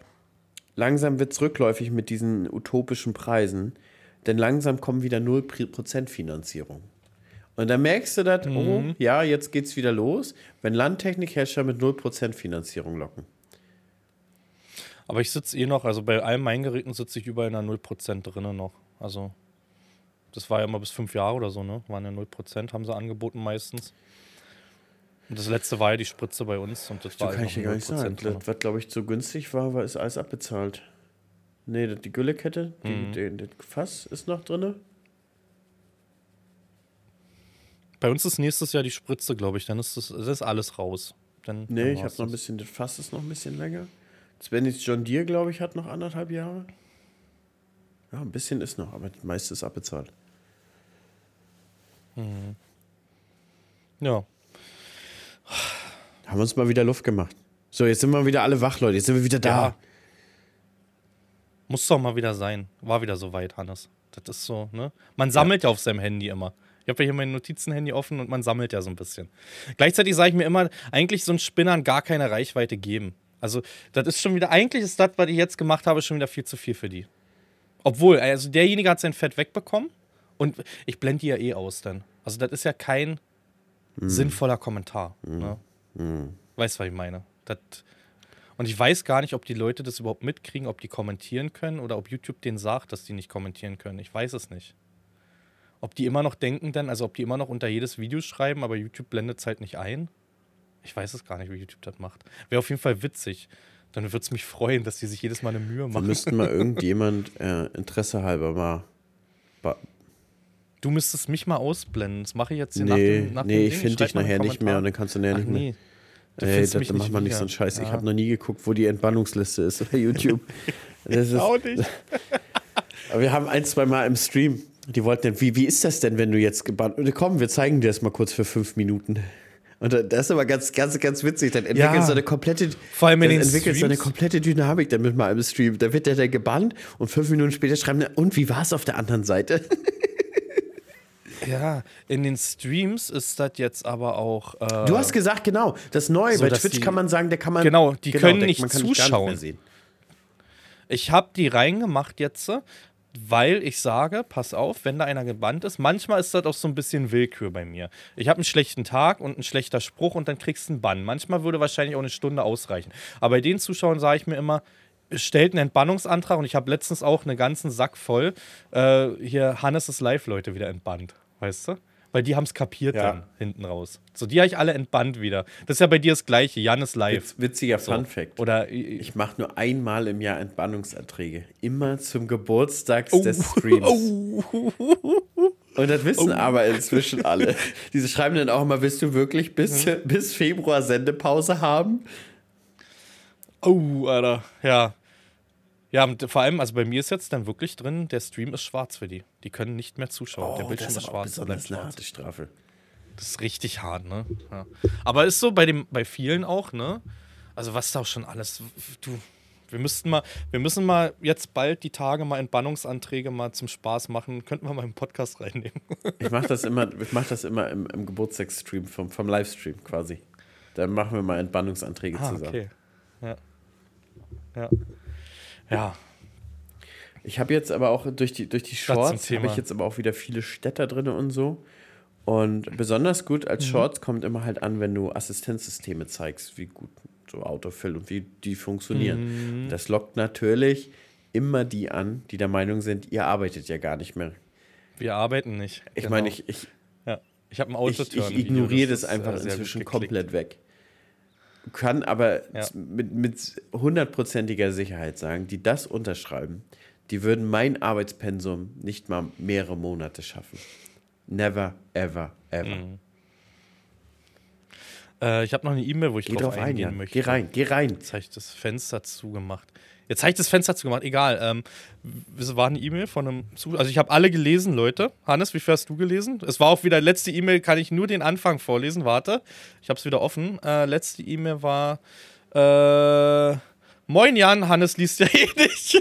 langsam wird es rückläufig mit diesen utopischen Preisen, denn langsam kommen wieder null Prozent Finanzierung. Und dann merkst du das, mhm. oh, ja, jetzt geht's wieder los, wenn Landtechnikhersteller mit null Prozent Finanzierung locken. Aber ich sitze eh noch, also bei allen meinen Geräten sitze ich überall in einer null Prozent drin noch. Also das war ja immer bis fünf Jahre oder so, ne? Waren ja null Prozent, haben sie angeboten meistens. Und das letzte war ja die Spritze bei uns. Und das, das war kann ich dir gar nicht sagen. Das, was, glaube ich, so günstig war, war ist alles abbezahlt. Nee, die Güllekette, mhm. das Fass ist noch drin. Bei uns ist nächstes Jahr die Spritze, glaube ich. Dann ist das, das ist alles raus. Dann, nee, dann ich habe noch ein bisschen, das Fass ist noch ein bisschen länger. Svennys John Deere, glaube ich, hat noch anderthalb Jahre. Ja, ein bisschen ist noch, aber das meiste ist abbezahlt. Mhm. Ja. Haben uns mal wieder Luft gemacht. So, jetzt sind wir wieder alle wach, Leute. Jetzt sind wir wieder da. Ja. Muss doch mal wieder sein. War wieder so weit, Hannes. Das ist so, ne? Man sammelt ja auf seinem Handy immer. Ich habe ja hier mein Notizen-Handy offen und man sammelt ja so ein bisschen. Gleichzeitig sage ich mir immer, eigentlich so ein Spinnern gar keine Reichweite geben. Also, das ist schon wieder, eigentlich ist das, was ich jetzt gemacht habe, schon wieder viel zu viel für die. Obwohl, also derjenige hat sein Fett wegbekommen und ich blende die ja eh aus dann. Also, das ist ja kein mm. sinnvoller Kommentar. Mm. Ne? Mm. Weißt du, was ich meine? Das, und ich weiß gar nicht, ob die Leute das überhaupt mitkriegen, ob die kommentieren können oder ob YouTube denen sagt, dass die nicht kommentieren können. Ich weiß es nicht. Ob die immer noch denken dann, also ob die immer noch unter jedes Video schreiben, aber YouTube blendet es halt nicht ein. Ich weiß es gar nicht, wie YouTube das macht. Wäre auf jeden Fall witzig. Dann würde es mich freuen, dass die sich jedes Mal eine Mühe machen. Wir müssten mal irgendjemand äh, Interesse halber mal... Ba- du müsstest mich mal ausblenden. Das mache ich jetzt hier nee, nach dem, nach nee, dem Nee, ich finde dich nachher nicht mehr und dann kannst du nachher Ach, nicht mehr... Nee. Du Ey, das macht man nicht so einen Scheiß. Ja. Ich habe noch nie geguckt, wo die Entbannungsliste ist bei YouTube. Das ist auch nicht. Aber wir haben ein, zwei Mal im Stream. Die wollten dann, wie, wie ist das denn, wenn du jetzt gebannt... Komm, wir zeigen dir das mal kurz für fünf Minuten. Und das ist aber ganz, ganz, ganz witzig. Dann entwickelt ja. so eine komplette, vor allem in den entwickelt so eine komplette Dynamik dann mit mal im Stream. Da wird der dann gebannt und fünf Minuten später schreiben, na, und wie war es auf der anderen Seite? Ja, in den Streams ist das jetzt aber auch. Äh, du hast gesagt, genau, das Neue. So, bei Twitch die, kann man sagen, da kann man. Genau, die genau, können nicht zuschauen. Nicht sehen. Ich habe die reingemacht jetzt, weil ich sage, pass auf, wenn da einer gebannt ist, manchmal ist das auch so ein bisschen Willkür bei mir. Ich habe einen schlechten Tag und einen schlechten Spruch und dann kriegst du einen Bann. Manchmal würde wahrscheinlich auch eine Stunde ausreichen. Aber bei den Zuschauern sage ich mir immer, stellt einen Entbannungsantrag und ich habe letztens auch einen ganzen Sack voll. Äh, hier, Hannes ist live, Leute, wieder entbannt. Weißt du? Weil die haben es kapiert ja. dann hinten raus. So, die habe ich alle entbannt wieder. Das ist ja bei dir das Gleiche. Jan ist live. Witz, witziger so. Funfact. Oder ich, ich mache nur einmal im Jahr Entbannungsanträge. Immer zum Geburtstag oh. des Streams. Oh. Und das wissen oh. aber inzwischen alle. Diese schreiben dann auch immer, willst du wirklich bis, hm? bis Februar Sendepause haben? Oh, Alter. Ja. Ja, und vor allem, also bei mir ist jetzt dann wirklich drin, der Stream ist schwarz für die. Die können nicht mehr zuschauen. Oh, der Bildschirm das ist schwarz. Das ist eine harte Strafe. Das ist richtig hart, ne? Ja. Aber ist so bei dem, bei vielen auch, ne? Also was da auch schon alles, du, wir müssten mal, wir müssen mal jetzt bald die Tage mal Entbannungsanträge mal zum Spaß machen. Könnten wir mal im Podcast reinnehmen. Ich mache das immer, ich mach das immer im, im Geburtstagsstream, vom, vom Livestream quasi. Dann machen wir mal Entbannungsanträge ah, zusammen. Okay. Ja. Ja. Ja. Ich habe jetzt aber auch durch die, durch die Shorts habe ich jetzt aber auch wieder viele Städter drin und so. Und besonders gut als Shorts mhm. kommt immer halt an, wenn du Assistenzsysteme zeigst, wie gut so Autofill und wie die funktionieren. Mhm. Das lockt natürlich immer die an, die der Meinung sind, ihr arbeitet ja gar nicht mehr. Wir arbeiten nicht. Ich genau. meine, ich ich, ja. ich, hab ein Autoturn- ich, ich ignoriere das, das einfach inzwischen komplett weg. Kann aber ja. mit, mit hundertprozentiger Sicherheit sagen, die das unterschreiben, die würden mein Arbeitspensum nicht mal mehrere Monate schaffen. Never, ever, ever. Mhm. Äh, ich habe noch eine E-Mail, wo ich Geh drauf, drauf eingehen ein, ja. möchte. Geh rein, geh rein. Jetzt habe ich das Fenster zugemacht. Jetzt habe ich das Fenster zugemacht, egal. Ähm, es war eine E-Mail von einem Zuschauer. Also ich habe alle gelesen, Leute. Hannes, wie viel hast du gelesen? Es war auch wieder, letzte E-Mail kann ich nur den Anfang vorlesen. Warte, ich habe es wieder offen. Äh, letzte E-Mail war, äh, Moin Jan, Hannes liest ja eh nicht.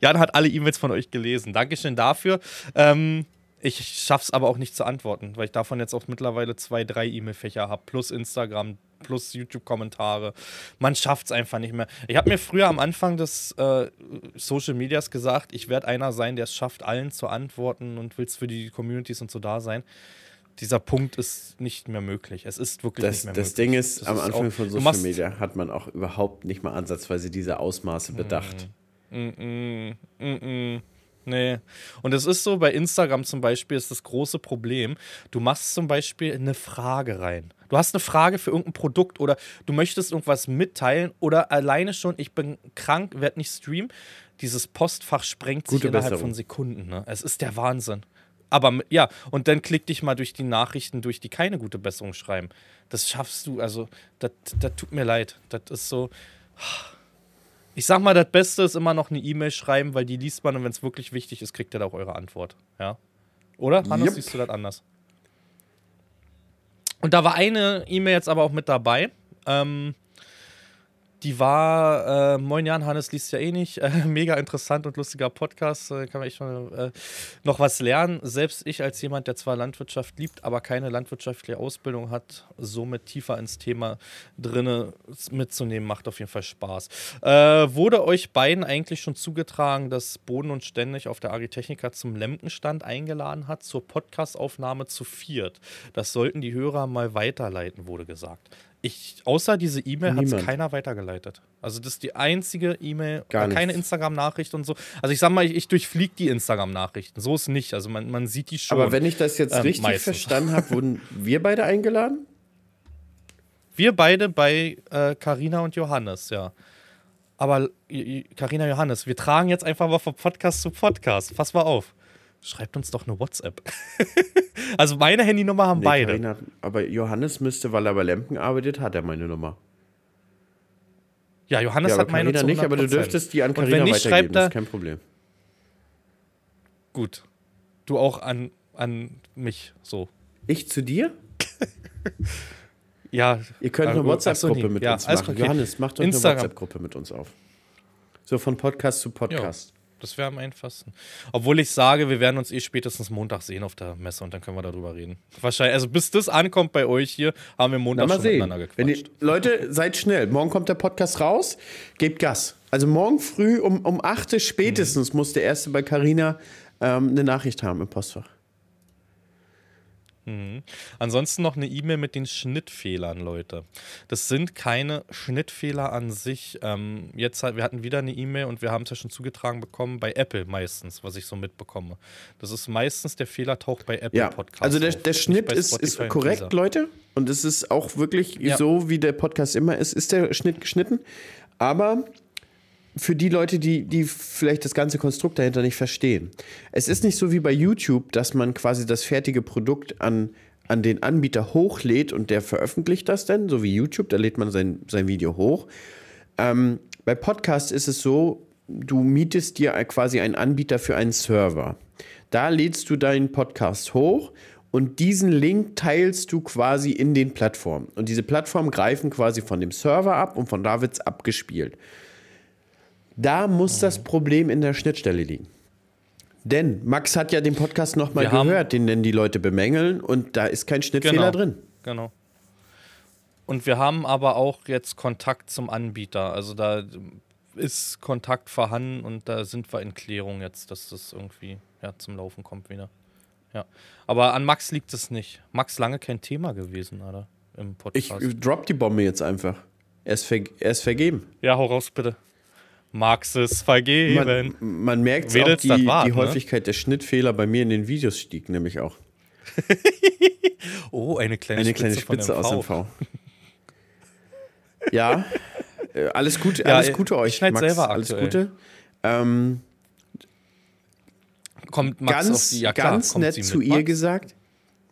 Jan hat alle E-Mails von euch gelesen. Dankeschön dafür. Ähm, ich schaff's aber auch nicht zu antworten, weil ich davon jetzt auch mittlerweile zwei, drei E-Mail-Fächer habe. Plus Instagram, plus YouTube-Kommentare. Man schafft's einfach nicht mehr. Ich habe mir früher am Anfang des äh, Social Medias gesagt, ich werde einer sein, der es schafft, allen zu antworten und will's für die Communities und so da sein. Dieser Punkt ist nicht mehr möglich. Es ist wirklich das, nicht mehr das möglich. Das Ding ist, das am ist Anfang auch, von Social Media hat man auch überhaupt nicht mal ansatzweise diese Ausmaße bedacht. Mm, mm, mm, mm, nee. Und es ist so, bei Instagram zum Beispiel ist das große Problem, du machst zum Beispiel eine Frage rein. Du hast eine Frage für irgendein Produkt oder du möchtest irgendwas mitteilen oder alleine schon, ich bin krank, werde nicht streamen. Dieses Postfach sprengt Gute sich innerhalb Besserung. von Sekunden. Ne? Es ist der Wahnsinn. Aber ja, und dann klick dich mal durch die Nachrichten durch, die keine gute Besserung schreiben. Das schaffst du, also, das tut mir leid. Das ist so, ich sag mal, das Beste ist immer noch eine E-Mail schreiben, weil die liest man und wenn es wirklich wichtig ist, kriegt ihr da auch eure Antwort. Ja? Oder? Hannes, yep. Siehst du das anders? Und da war eine E-Mail jetzt aber auch mit dabei, ähm, die war, äh, Moin Jan, Hannes liest ja eh nicht, äh, mega interessant und lustiger Podcast, äh, kann man echt schon äh, noch was lernen. Selbst ich als jemand, der zwar Landwirtschaft liebt, aber keine landwirtschaftliche Ausbildung hat, somit tiefer ins Thema drinne mitzunehmen, macht auf jeden Fall Spaß. Äh, wurde euch beiden eigentlich schon zugetragen, dass Boden und Ständig auf der Agritechnica zum Lemkenstand eingeladen hat, zur Podcastaufnahme zu viert? Das sollten die Hörer mal weiterleiten, wurde gesagt. Ich, außer diese E-Mail hat es keiner weitergeleitet. Also das ist die einzige E-Mail, keine Instagram-Nachricht und so. Also ich sag mal, ich, ich durchfliege die Instagram-Nachrichten. So ist nicht. Also man, man sieht die schon. Aber wenn ich das jetzt ähm, richtig meistens. verstanden habe, wurden wir beide eingeladen? Wir beide bei äh, Carina und Johannes, ja. Aber Carina, Johannes, wir tragen jetzt einfach mal von Podcast zu Podcast. Pass mal auf. Schreibt uns doch eine WhatsApp. Also meine Handynummer haben nee, beide. Carina, aber Johannes müsste, weil er bei Lemken arbeitet, hat er meine Nummer. Ja, Johannes ja, hat meine Nummer nicht, aber du dürftest die an Carina weitergeben, das ist kein Problem. Gut. Du auch an, an mich, so. Ich zu dir? Ja. Ihr könnt eine WhatsApp-Gruppe mit ja, uns machen. Okay. Johannes, macht doch eine WhatsApp-Gruppe mit uns auf. So von Podcast zu Podcast. Jo. Das wäre am einfachsten. Obwohl ich sage, wir werden uns eh spätestens Montag sehen auf der Messe und dann können wir darüber reden. Wahrscheinlich, also bis das ankommt bei euch hier, haben wir Montag Na, schon sehen. miteinander gequatscht. Wenn die, Leute, seid schnell. Morgen kommt der Podcast raus. Gebt Gas. Also morgen früh um, um acht Uhr spätestens mhm. muss der Erste bei Carina ähm, eine Nachricht haben im Postfach. Mhm. Ansonsten noch eine E-Mail mit den Schnittfehlern, Leute. Das sind keine Schnittfehler an sich. Ähm, jetzt halt, wir hatten wieder eine E-Mail und wir haben es ja schon zugetragen bekommen bei Apple meistens, was ich so mitbekomme. Das ist meistens der Fehler taucht bei Apple ja. Podcasts. Also der, der Schnitt ist, ist korrekt, Leute. Und es ist auch wirklich ja. so, wie der Podcast immer ist, ist der Schnitt geschnitten. Aber für die Leute, die, die vielleicht das ganze Konstrukt dahinter nicht verstehen. Es ist nicht so wie bei YouTube, dass man quasi das fertige Produkt an, an den Anbieter hochlädt und der veröffentlicht das dann, so wie YouTube, da lädt man sein, sein Video hoch. Ähm, bei Podcasts ist es so, du mietest dir quasi einen Anbieter für einen Server. Da lädst du deinen Podcast hoch und diesen Link teilst du quasi in den Plattformen. Und diese Plattformen greifen quasi von dem Server ab und von da wird es abgespielt. Da muss das Problem in der Schnittstelle liegen. Denn Max hat ja den Podcast nochmal gehört, den denn die Leute bemängeln und da ist kein Schnittfehler genau, drin. Genau. Und wir haben aber auch jetzt Kontakt zum Anbieter. Also da ist Kontakt vorhanden und da sind wir in Klärung jetzt, dass das irgendwie ja, zum Laufen kommt wieder. Ja. Aber an Max liegt es nicht. Max lange kein Thema gewesen, Alter, im Podcast. Ich drop die Bombe jetzt einfach. Er ist, ver- er ist vergeben. Ja, hau raus, bitte. Magst es vergeben. Man, man merkt auch, die, Bad, die Häufigkeit ne? der Schnittfehler bei mir in den Videos stieg nämlich auch. Oh, eine kleine eine Spitze, kleine Spitze von M V. Aus M V. Ja, alles gut, ja, alles Gute euch, Max. Selber alles Gute. Ähm, kommt Max ganz, auf die, ja, klar, ganz kommt nett zu ihr Max? gesagt,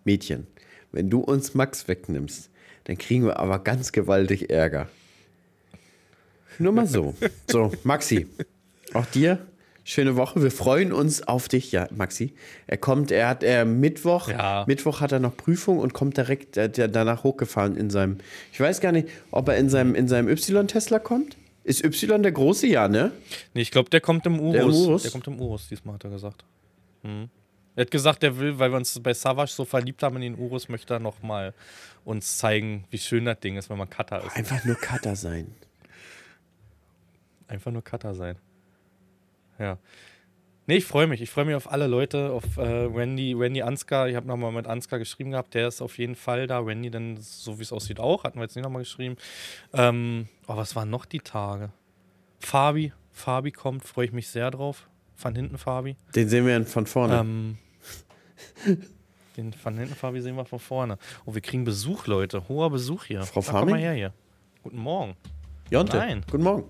Mädchen, wenn du uns Max wegnimmst, dann kriegen wir aber ganz gewaltig Ärger. Nur mal so. So, Maxi, auch dir schöne Woche. Wir freuen uns auf dich, ja, Maxi. Er kommt, er hat er Mittwoch, ja. Mittwoch hat er noch Prüfung und kommt direkt äh, danach hochgefahren in seinem, ich weiß gar nicht, ob er in seinem, in seinem Y-Tesla kommt. Ist Y der große, ja, ne? Nee, ich glaube, der kommt im Urus. Der, im Urus. der kommt im Urus, diesmal hat er gesagt. Hm. Er hat gesagt, er will, weil wir uns bei Savasch so verliebt haben in den Urus, möchte er nochmal uns zeigen, wie schön das Ding ist, wenn man Cutter ist. Einfach nur Cutter sein. Einfach nur Cutter sein. Ja. Nee, ich freue mich. Ich freue mich auf alle Leute, auf äh, Wendy, Wendy Ansgar. Ich habe nochmal mit Ansgar geschrieben gehabt. Der ist auf jeden Fall da. Wendy dann, so wie es aussieht, auch. Hatten wir jetzt nicht nochmal geschrieben. Ähm, oh, was waren noch die Tage? Fabi. Fabi kommt. Freue ich mich sehr drauf. Von hinten Fabi. Den sehen wir von vorne. Ähm, den von hinten Fabi sehen wir von vorne. Oh, wir kriegen Besuch, Leute. Hoher Besuch hier. Frau Fabi? Komm mal her hier. Guten Morgen. Jonte. Nein. Guten Morgen.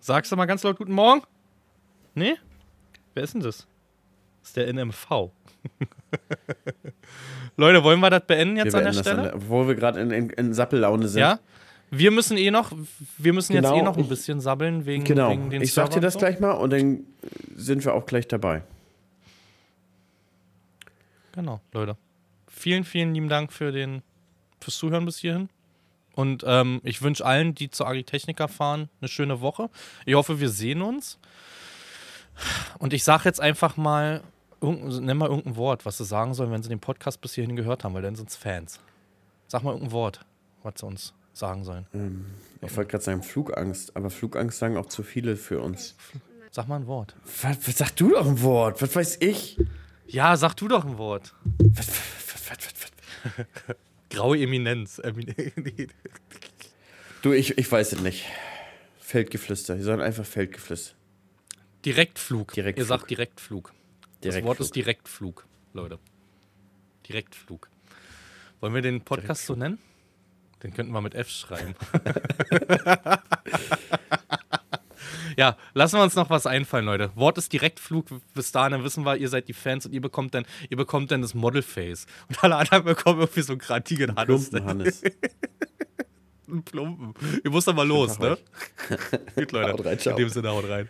Sagst du mal ganz laut Guten Morgen? Nee? Wer ist denn das? Das ist der N M V. Leute, wollen wir das beenden jetzt wir an der Stelle? An der, wo wir gerade in, in, in Sappellaune sind. Ja? Wir müssen eh noch, wir müssen genau, jetzt eh noch ein bisschen sabbeln wegen, genau. wegen den Genau, ich sag dir das so. Gleich mal und dann sind wir auch gleich dabei. Genau, Leute. Vielen, vielen lieben Dank für den, fürs Zuhören bis hierhin. Und ähm, ich wünsche allen, die zur Agritechnica fahren, eine schöne Woche. Ich hoffe, wir sehen uns. Und ich sage jetzt einfach mal, nenn mal irgendein Wort, was sie sagen sollen, wenn sie den Podcast bis hierhin gehört haben, weil dann sind es Fans. Sag mal irgendein Wort, was sie uns sagen sollen. Ähm, ich wollte gerade sagen Flugangst, aber Flugangst sagen auch zu viele für uns. Sag mal ein Wort. Was, was, sag du doch ein Wort, was weiß ich? Ja, sag du doch ein Wort. Was, was, was, was, was, was? Graue Eminenz. Du, ich, ich weiß es nicht. Feldgeflüster. Wir sagen einfach Feldgeflüster. Direktflug. Direktflug. Ihr sagt Direktflug. Direktflug. Das Wort ist Direktflug, Leute. Direktflug. Wollen wir den Podcast Direktflug so nennen? Den könnten wir mit F schreiben. Ja, lassen wir uns noch was einfallen, Leute. Wort ist Direktflug. Bis dahin, dann wissen wir, ihr seid die Fans und ihr bekommt dann, ihr bekommt dann das Modelface. Und alle anderen bekommen irgendwie so einen kratigen Hannes. Hannes. Ein Plumpen. Ihr müsst aber los, ne? Gut, Leute. Haut rein, ciao. In dem Sinne, haut rein.